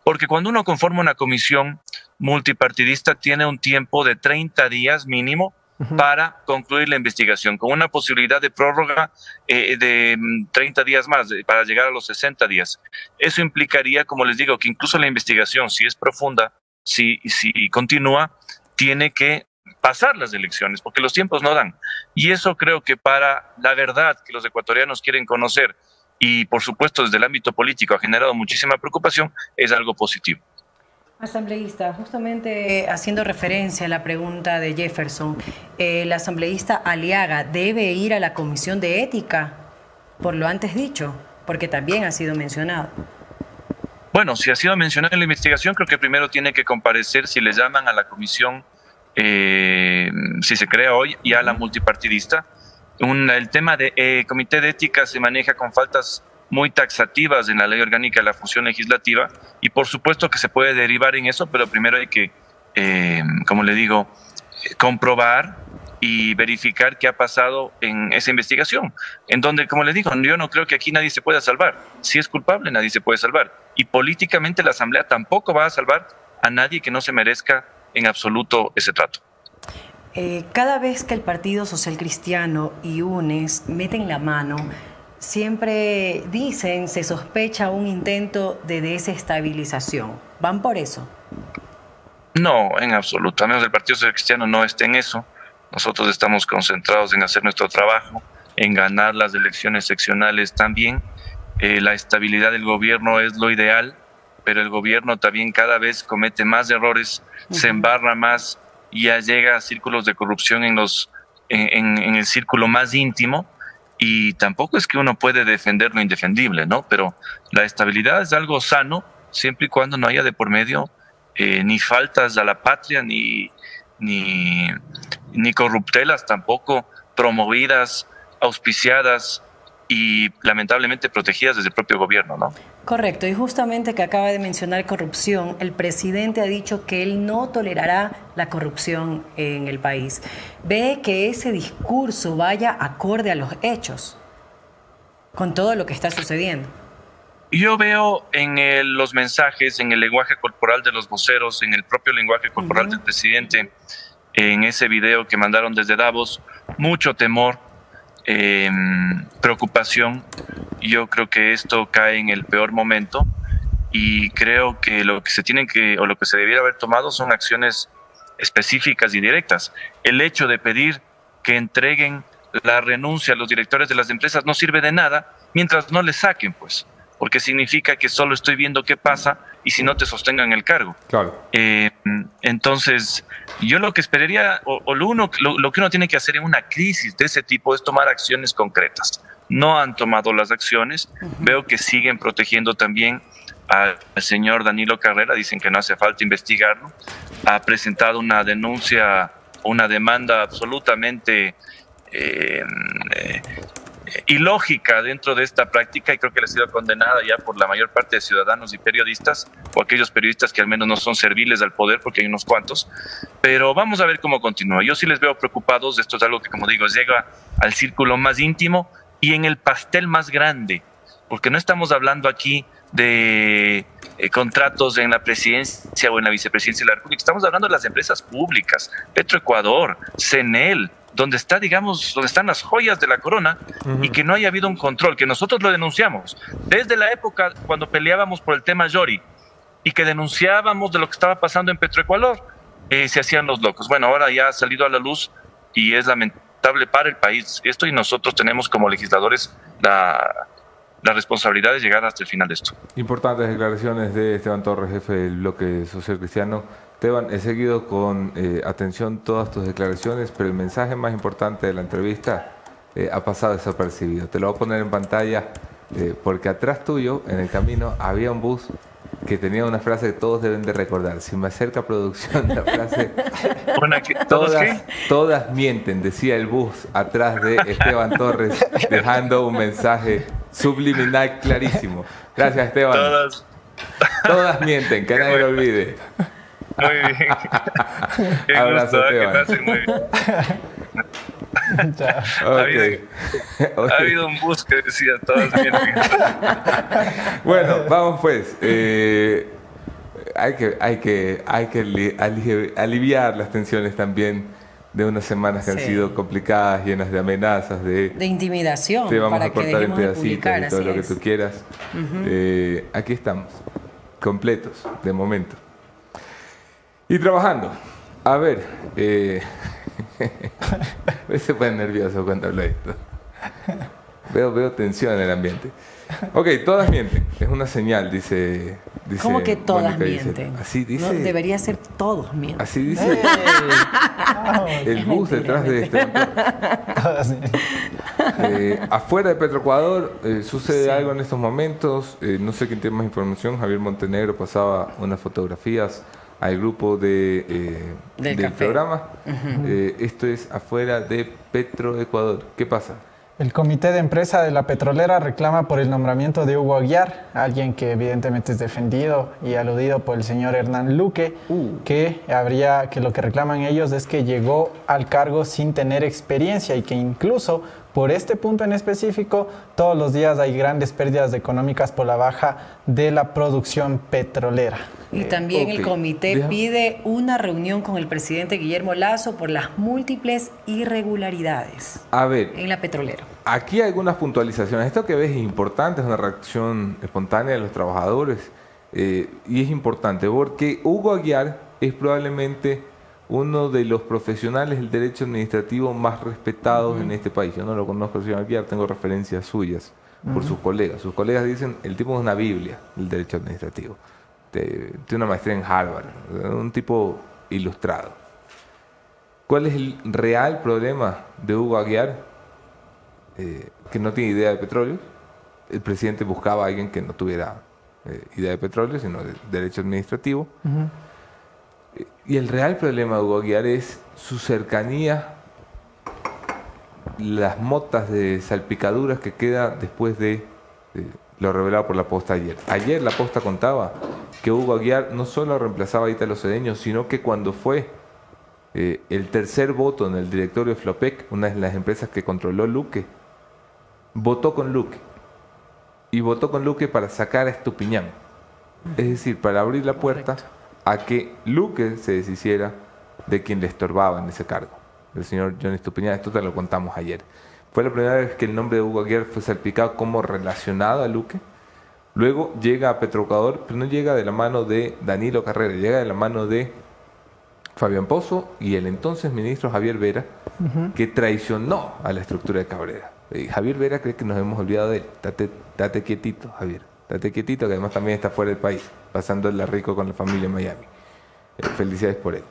Porque cuando uno conforma una comisión multipartidista tiene un tiempo de 30 días mínimo para concluir la investigación, con una posibilidad de prórroga de 30 días más, para llegar a los 60 días. Eso implicaría, como les digo, que incluso la investigación, si es profunda, si continúa, tiene que pasar las elecciones, porque los tiempos no dan. Y eso creo que para la verdad que los ecuatorianos quieren conocer, y por supuesto desde el ámbito político ha generado muchísima preocupación, es algo positivo. Asambleísta, justamente haciendo referencia a la pregunta de Jefferson, ¿el asambleísta Aliaga debe ir a la Comisión de Ética por lo antes dicho? Porque también ha sido mencionado. Bueno, si ha sido mencionado en la investigación, creo que primero tiene que comparecer, si le llaman a la comisión, si se crea hoy, y a la multipartidista. El tema de Comité de Ética se maneja con faltas muy taxativas en la ley orgánica de la función legislativa, y por supuesto que se puede derivar en eso, pero primero hay que, como le digo, comprobar y verificar qué ha pasado en esa investigación, en donde, como le digo, yo no creo que aquí nadie se pueda salvar. Si es culpable, nadie se puede salvar, y políticamente la Asamblea tampoco va a salvar a nadie que no se merezca en absoluto ese trato. Cada vez que el Partido Social Cristiano y UNES meten la mano, siempre dicen, se sospecha un intento de desestabilización. ¿Van por eso? No, en absoluto. A menos el Partido Social Cristiano no esté en eso. Nosotros estamos concentrados en hacer nuestro trabajo, en ganar las elecciones seccionales también. La estabilidad del gobierno es lo ideal, pero el gobierno también cada vez comete más errores, se embarra más, y ya llega a círculos de corrupción en el círculo más íntimo, y tampoco es que uno puede defender lo indefendible, ¿no? Pero la estabilidad es algo sano siempre y cuando no haya de por medio ni faltas a la patria, ni corruptelas tampoco promovidas, auspiciadas y lamentablemente protegidas desde el propio gobierno, ¿no? Correcto, y justamente que acaba de mencionar corrupción, el presidente ha dicho que él no tolerará la corrupción en el país. ¿Ve que ese discurso vaya acorde a los hechos, con todo lo que está sucediendo? Yo veo en los mensajes, en el lenguaje corporal de los voceros, en el propio lenguaje corporal del presidente, en ese video que mandaron desde Davos, mucho temor, preocupación. Yo creo que esto cae en el peor momento, y creo que lo que se tienen que, o lo que se debiera haber tomado, son acciones específicas y directas. El hecho de pedir que entreguen la renuncia a los directores de las empresas no sirve de nada mientras no les saquen, pues, porque significa que solo estoy viendo qué pasa y si no te sostengan el cargo. Claro. Entonces, yo lo que esperaría, lo que uno tiene que hacer en una crisis de ese tipo, es tomar acciones concretas. No han tomado las acciones. Veo que siguen protegiendo también al señor Danilo Carrera, dicen que no hace falta investigarlo. Ha presentado una denuncia, una demanda absolutamente ilógica dentro de esta práctica, y creo que le ha sido condenada ya por la mayor parte de ciudadanos y periodistas, o aquellos periodistas que al menos no son serviles al poder, porque hay unos cuantos. Pero vamos a ver cómo continúa. Yo sí les veo preocupados. Esto es algo que, como digo, llega al círculo más íntimo y en el pastel más grande, porque no estamos hablando aquí de contratos en la presidencia o en la vicepresidencia de la República. Estamos hablando de las empresas públicas, Petroecuador, CENEL, donde está, digamos, donde están las joyas de la corona, y que no haya habido un control, que nosotros lo denunciamos desde la época cuando peleábamos por el tema Yori, y que denunciábamos de lo que estaba pasando en Petroecuador, se hacían los locos. Bueno, ahora ya ha salido a la luz y es lamentable para el país esto, y nosotros tenemos como legisladores la responsabilidad de llegar hasta el final de esto. Importantes declaraciones de Esteban Torres, jefe del Bloque Social Cristiano. Esteban, he seguido con atención todas tus declaraciones, pero el mensaje más importante de la entrevista ha pasado desapercibido. Te lo voy a poner en pantalla, porque atrás tuyo, en el camino, había un bus que tenía una frase que todos deben de recordar. Si me acerca producción, la frase todas mienten, decía el bus atrás de Esteban Torres, dejando un mensaje subliminal clarísimo. Gracias, Esteban. Todas mienten, que nadie lo olvide. Muy bien. Qué abrazo, gusto, Esteban. Que pasen muy bien. Chao. Okay. Ha habido un bus que decía todas mienten. Bueno, vamos pues. Hay que aliviar las tensiones también de unas semanas que han sido complicadas, llenas de amenazas, de intimidación, te vamos a cortar en pedacitos y todo lo que tú quieras. Aquí estamos, completos, de momento. Y trabajando. A ver, se pone nervioso cuando hablo de esto. Veo tensión en el ambiente. Ok, todas mienten. Es una señal, dice ¿cómo que todas Mónica mienten? Dice, así dice. No, debería ser todos mienten. Así dice el bus detrás de este. Afuera de Petroecuador sucede algo en estos momentos. No sé quién tiene más información. Javier Montenegro pasaba unas fotografías al grupo del programa. Esto es afuera de Petroecuador. ¿Qué pasa? El comité de empresa de la petrolera reclama por el nombramiento de Hugo Aguiar, alguien que evidentemente es defendido y aludido por el señor Hernán Luque, que lo que reclaman ellos es que llegó al cargo sin tener experiencia y que incluso por este punto en específico todos los días hay grandes pérdidas económicas por la baja de la producción petrolera. Y también el comité pide una reunión con el presidente Guillermo Lazo por las múltiples irregularidades en la petrolera. Aquí hay algunas puntualizaciones. Esto que ves es importante, es una reacción espontánea de los trabajadores y es importante porque Hugo Aguiar es probablemente uno de los profesionales del derecho administrativo más respetados en este país. Yo no lo conozco, el señor Aguiar, tengo referencias suyas por sus colegas. Sus colegas dicen, el tipo es una biblia del derecho administrativo. Tiene una maestría en Harvard, un tipo ilustrado. ¿Cuál es el real problema de Hugo Aguiar? Que no tiene idea de petróleo. El presidente buscaba a alguien que no tuviera idea de petróleo, sino de derecho administrativo. Y el real problema de Hugo Aguiar es su cercanía, las motas de salpicaduras que queda después de lo revelado por La Posta ayer. Ayer La Posta contaba que Hugo Aguiar no solo reemplazaba a Ítalo Cedeño, sino que cuando fue el tercer voto en el directorio de Flopec, una de las empresas que controló Luque, votó con Luque. Y votó con Luque para sacar a Estupiñán. Es decir, para abrir la puerta a que Luque se deshiciera de quien le estorbaba en ese cargo. El señor John Estupiñán, esto te lo contamos ayer. Fue la primera vez que el nombre de Hugo Aguiar fue salpicado como relacionado a Luque. Luego llega a Petroecuador, pero no llega de la mano de Danilo Carrera, llega de la mano de Fabián Pozo y el entonces ministro Javier Vera, que traicionó a la estructura de Cabrera. Y Javier Vera cree que nos hemos olvidado de él. Date quietito, Javier. Date quietito, que además también está fuera del país, pasándola rico con la familia en Miami. Felicidades por él.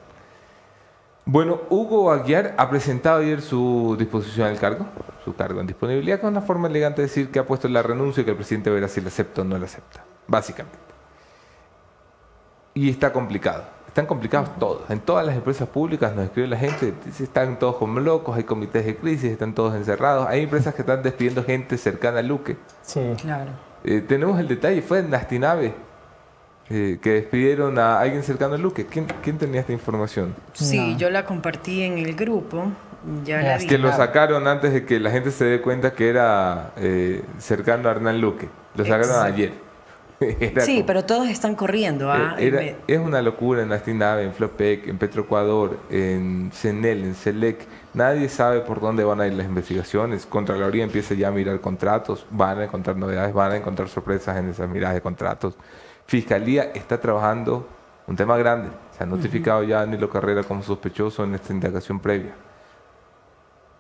Bueno, Hugo Aguiar ha presentado ayer su disposición al cargo, su cargo en disponibilidad, que es una forma elegante de decir que ha puesto la renuncia y que el presidente verá si la acepta o no la acepta, básicamente. Y está complicado, están complicados todos. En todas las empresas públicas nos escribe la gente, están todos como locos, hay comités de crisis, están todos encerrados, hay empresas que están despidiendo gente cercana a Luque. Sí, claro. Tenemos el detalle, fue en Nastinave, que despidieron a alguien cercano a Luque. ¿Quién tenía esta información? Sí, yo la compartí en el grupo. Ya la vi. Que lo sacaron antes de que la gente se dé cuenta que era cercano a Hernán Luque. Lo sacaron ayer. Pero todos están corriendo. Es una locura en Nastinave, en Flopec, en Petroecuador, en CENEL, en CELEC. Nadie sabe por dónde van a ir las investigaciones. Contraloría empieza ya a mirar contratos. Van a encontrar novedades, van a encontrar sorpresas en esas miradas de contratos. Fiscalía está trabajando un tema grande. Se ha notificado ya a Danilo Carrera como sospechoso en esta indagación previa.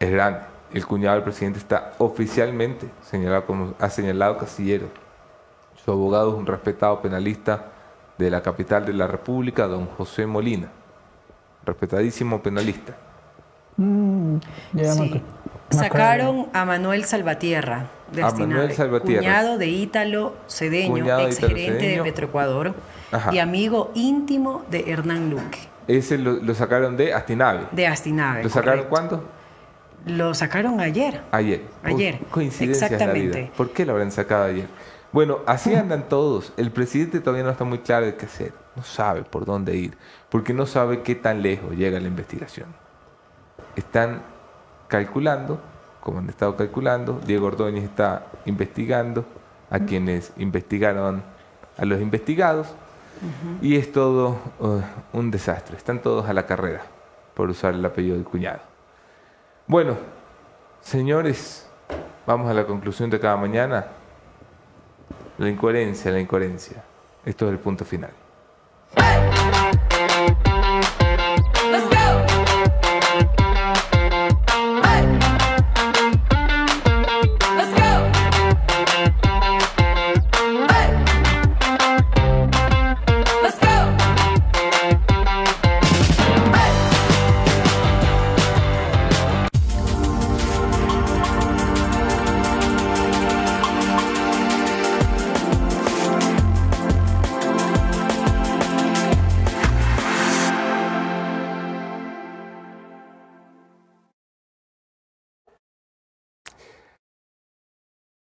Es grande. El cuñado del presidente está oficialmente señalado como ha señalado Casillero. Su abogado es un respetado penalista de la capital de la República, don José Molina. Respetadísimo penalista. Sacaron a Manuel Salvatierra, cuñado de Ítalo Cedeño, exgerente de Petroecuador y amigo íntimo de Hernán Luque. Ese lo sacaron de Astinave. De Astinave. ¿Lo sacaron cuándo? Lo sacaron ayer. Ayer. Ayer. Coincidencia. Exactamente. En la vida. ¿Por qué lo habrán sacado ayer? Bueno, así andan todos. El presidente todavía no está muy claro de qué hacer. No sabe por dónde ir, porque no sabe qué tan lejos llega la investigación. Están calculando, como han estado calculando. Diego Ordóñez está investigando a quienes investigaron a los investigados. Y es todo un desastre. Están todos a la carrera, por usar el apellido del cuñado. Bueno, señores, vamos a la conclusión de cada mañana. La incoherencia, la incoherencia. Esto es el punto final.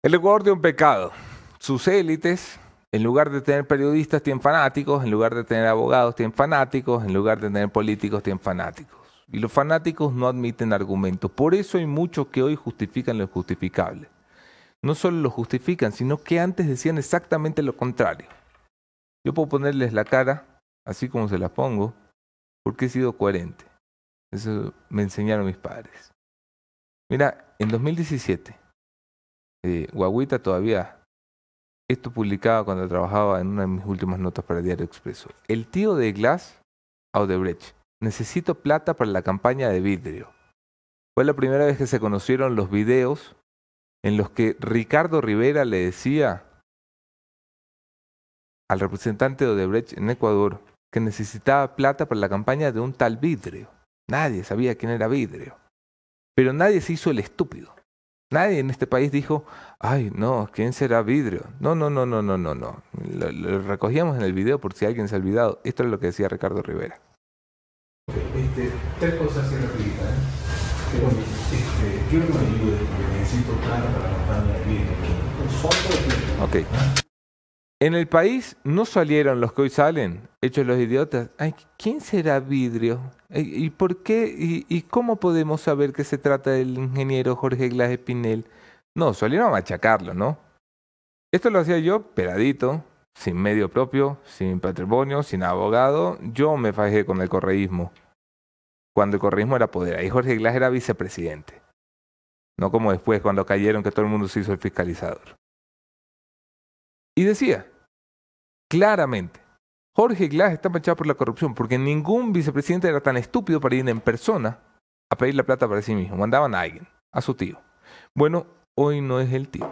El Ecuador de un pecado. Sus élites, en lugar de tener periodistas, tienen fanáticos. En lugar de tener abogados, tienen fanáticos. En lugar de tener políticos, tienen fanáticos. Y los fanáticos no admiten argumentos. Por eso hay muchos que hoy justifican lo injustificable. No solo lo justifican, sino que antes decían exactamente lo contrario. Yo puedo ponerles la cara, así como se las pongo, porque he sido coherente. Eso me enseñaron mis padres. Mira, en 2017... Guagüita todavía, esto publicaba cuando trabajaba en una de mis últimas notas para el Diario Expreso. El tío de Glas a Odebrecht: necesito plata para la campaña de vidrio. Fue la primera vez que se conocieron los videos en los que Ricardo Rivera le decía al representante de Odebrecht en Ecuador que necesitaba plata para la campaña de un tal Vidrio. Nadie sabía quién era Vidrio, pero nadie se hizo el estúpido. Nadie en este país dijo, ay, no, ¿quién será Vidrio? No. Lo recogíamos en el video por si alguien se ha olvidado. Esto es lo que decía Ricardo Rivera. Tres cosas sin replicar. Yo no me ayude porque necesito plata para la campaña de Vidrio. Ok. En el país no salieron los que hoy salen, hechos los idiotas. Ay, ¿quién será Vidrio? ¿Y por qué? ¿Y cómo podemos saber que se trata del ingeniero Jorge Glas Espinel? No, salieron a machacarlo, ¿no? Esto lo hacía yo, peladito, sin medio propio, sin patrimonio, sin abogado. Yo me fajé con el correísmo, cuando el correísmo era poder. Ahí Jorge Glas era vicepresidente. No como después, cuando cayeron, que todo el mundo se hizo el fiscalizador. Y decía... claramente, Jorge Glas está manchado por la corrupción, porque ningún vicepresidente era tan estúpido para ir en persona a pedir la plata para sí mismo. Mandaban a alguien, a su tío. Bueno, hoy no es el tío.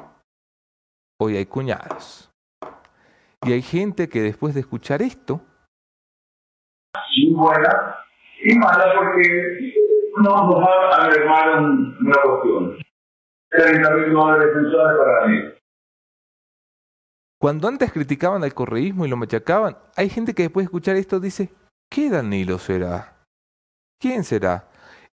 Hoy hay cuñados. Y hay gente que después de escuchar esto... y buena y mala, porque no nos va a armar una cuestión. 30.000 dólares mensuales para mí. Cuando antes criticaban al correísmo y lo machacaban, hay gente que después de escuchar esto dice, ¿qué Danilo será? ¿Quién será?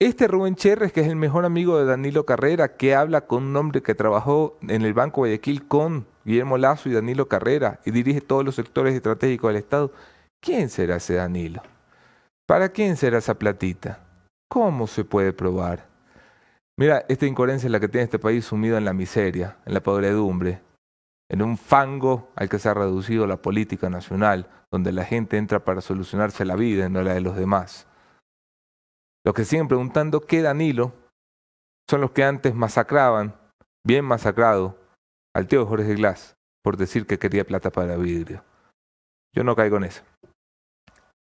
Este Rubén Chérrez, que es el mejor amigo de Danilo Carrera, que habla con un hombre que trabajó en el Banco Guayaquil con Guillermo Lazo y Danilo Carrera y dirige todos los sectores estratégicos del Estado. ¿Quién será ese Danilo? ¿Para quién será esa platita? ¿Cómo se puede probar? Mira, esta incoherencia es la que tiene este país sumido en la miseria, en la podredumbre, en un fango al que se ha reducido la política nacional, donde la gente entra para solucionarse la vida y no la de los demás. Los que siguen preguntando qué Danilo son los que antes masacraban, bien masacrado, al tío Jorge Glas por decir que quería plata para vidrio. Yo no caigo en eso.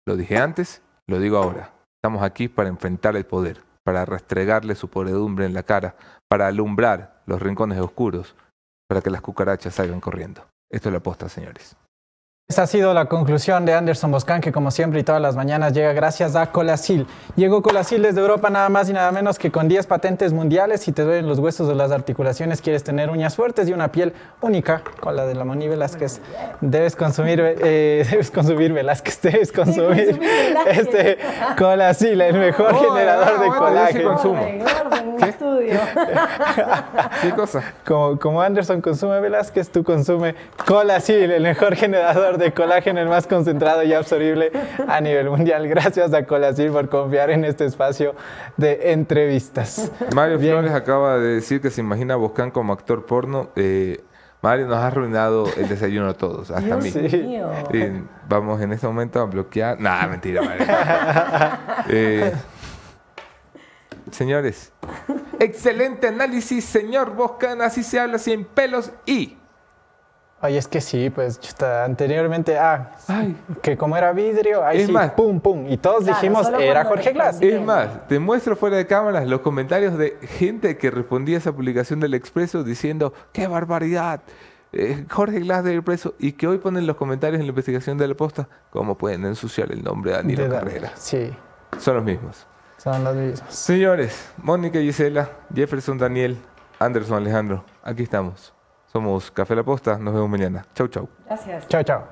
Lo dije antes, lo digo ahora. Estamos aquí para enfrentar el poder, para restregarle su podredumbre en la cara, para alumbrar los rincones oscuros, para que las cucarachas salgan corriendo. Esto es La Posta, señores. Esta ha sido la conclusión de Anderson Boscán, que como siempre y todas las mañanas llega gracias a Colacil. Llegó Colacil desde Europa nada más y nada menos que con 10 patentes mundiales. Si te duelen los huesos o las articulaciones, quieres tener uñas fuertes y una piel única con la de la Mónica Velázquez, debes consumir Colacil, el mejor generador de colágeno. ¿Qué cosa? Como Anderson consume Velázquez, tú consume Colacil, el mejor generador de colágeno, el más concentrado y absorbible a nivel mundial. Gracias a Colacil por confiar en este espacio de entrevistas. Mario Flores acaba de decir que se imagina a Boscán como actor porno. Mario, nos ha arruinado el desayuno a todos, hasta a mí. Vamos en este momento a bloquear. Nah, mentira, Mario. Señores, excelente análisis, señor Boscán, así se habla sin pelos y... Ay, es que sí, pues chuta, anteriormente, que como era vidrio, ahí sí, más, pum, y todos dijimos, era Jorge Glas. Es más, te muestro fuera de cámaras los comentarios de gente que respondía a esa publicación del Expreso diciendo, ¡qué barbaridad! Jorge Glas del Expreso, y que hoy ponen los comentarios en la investigación de La Posta, ¿cómo pueden ensuciar el nombre de Danilo Carrera? Sí. Son los mismos. Son los mismos. Señores, Mónica Gisela, Jefferson Daniel, Anderson Alejandro, aquí estamos. Somos Café La Posta, nos vemos mañana. Chau, chau. Gracias. Chau, chau.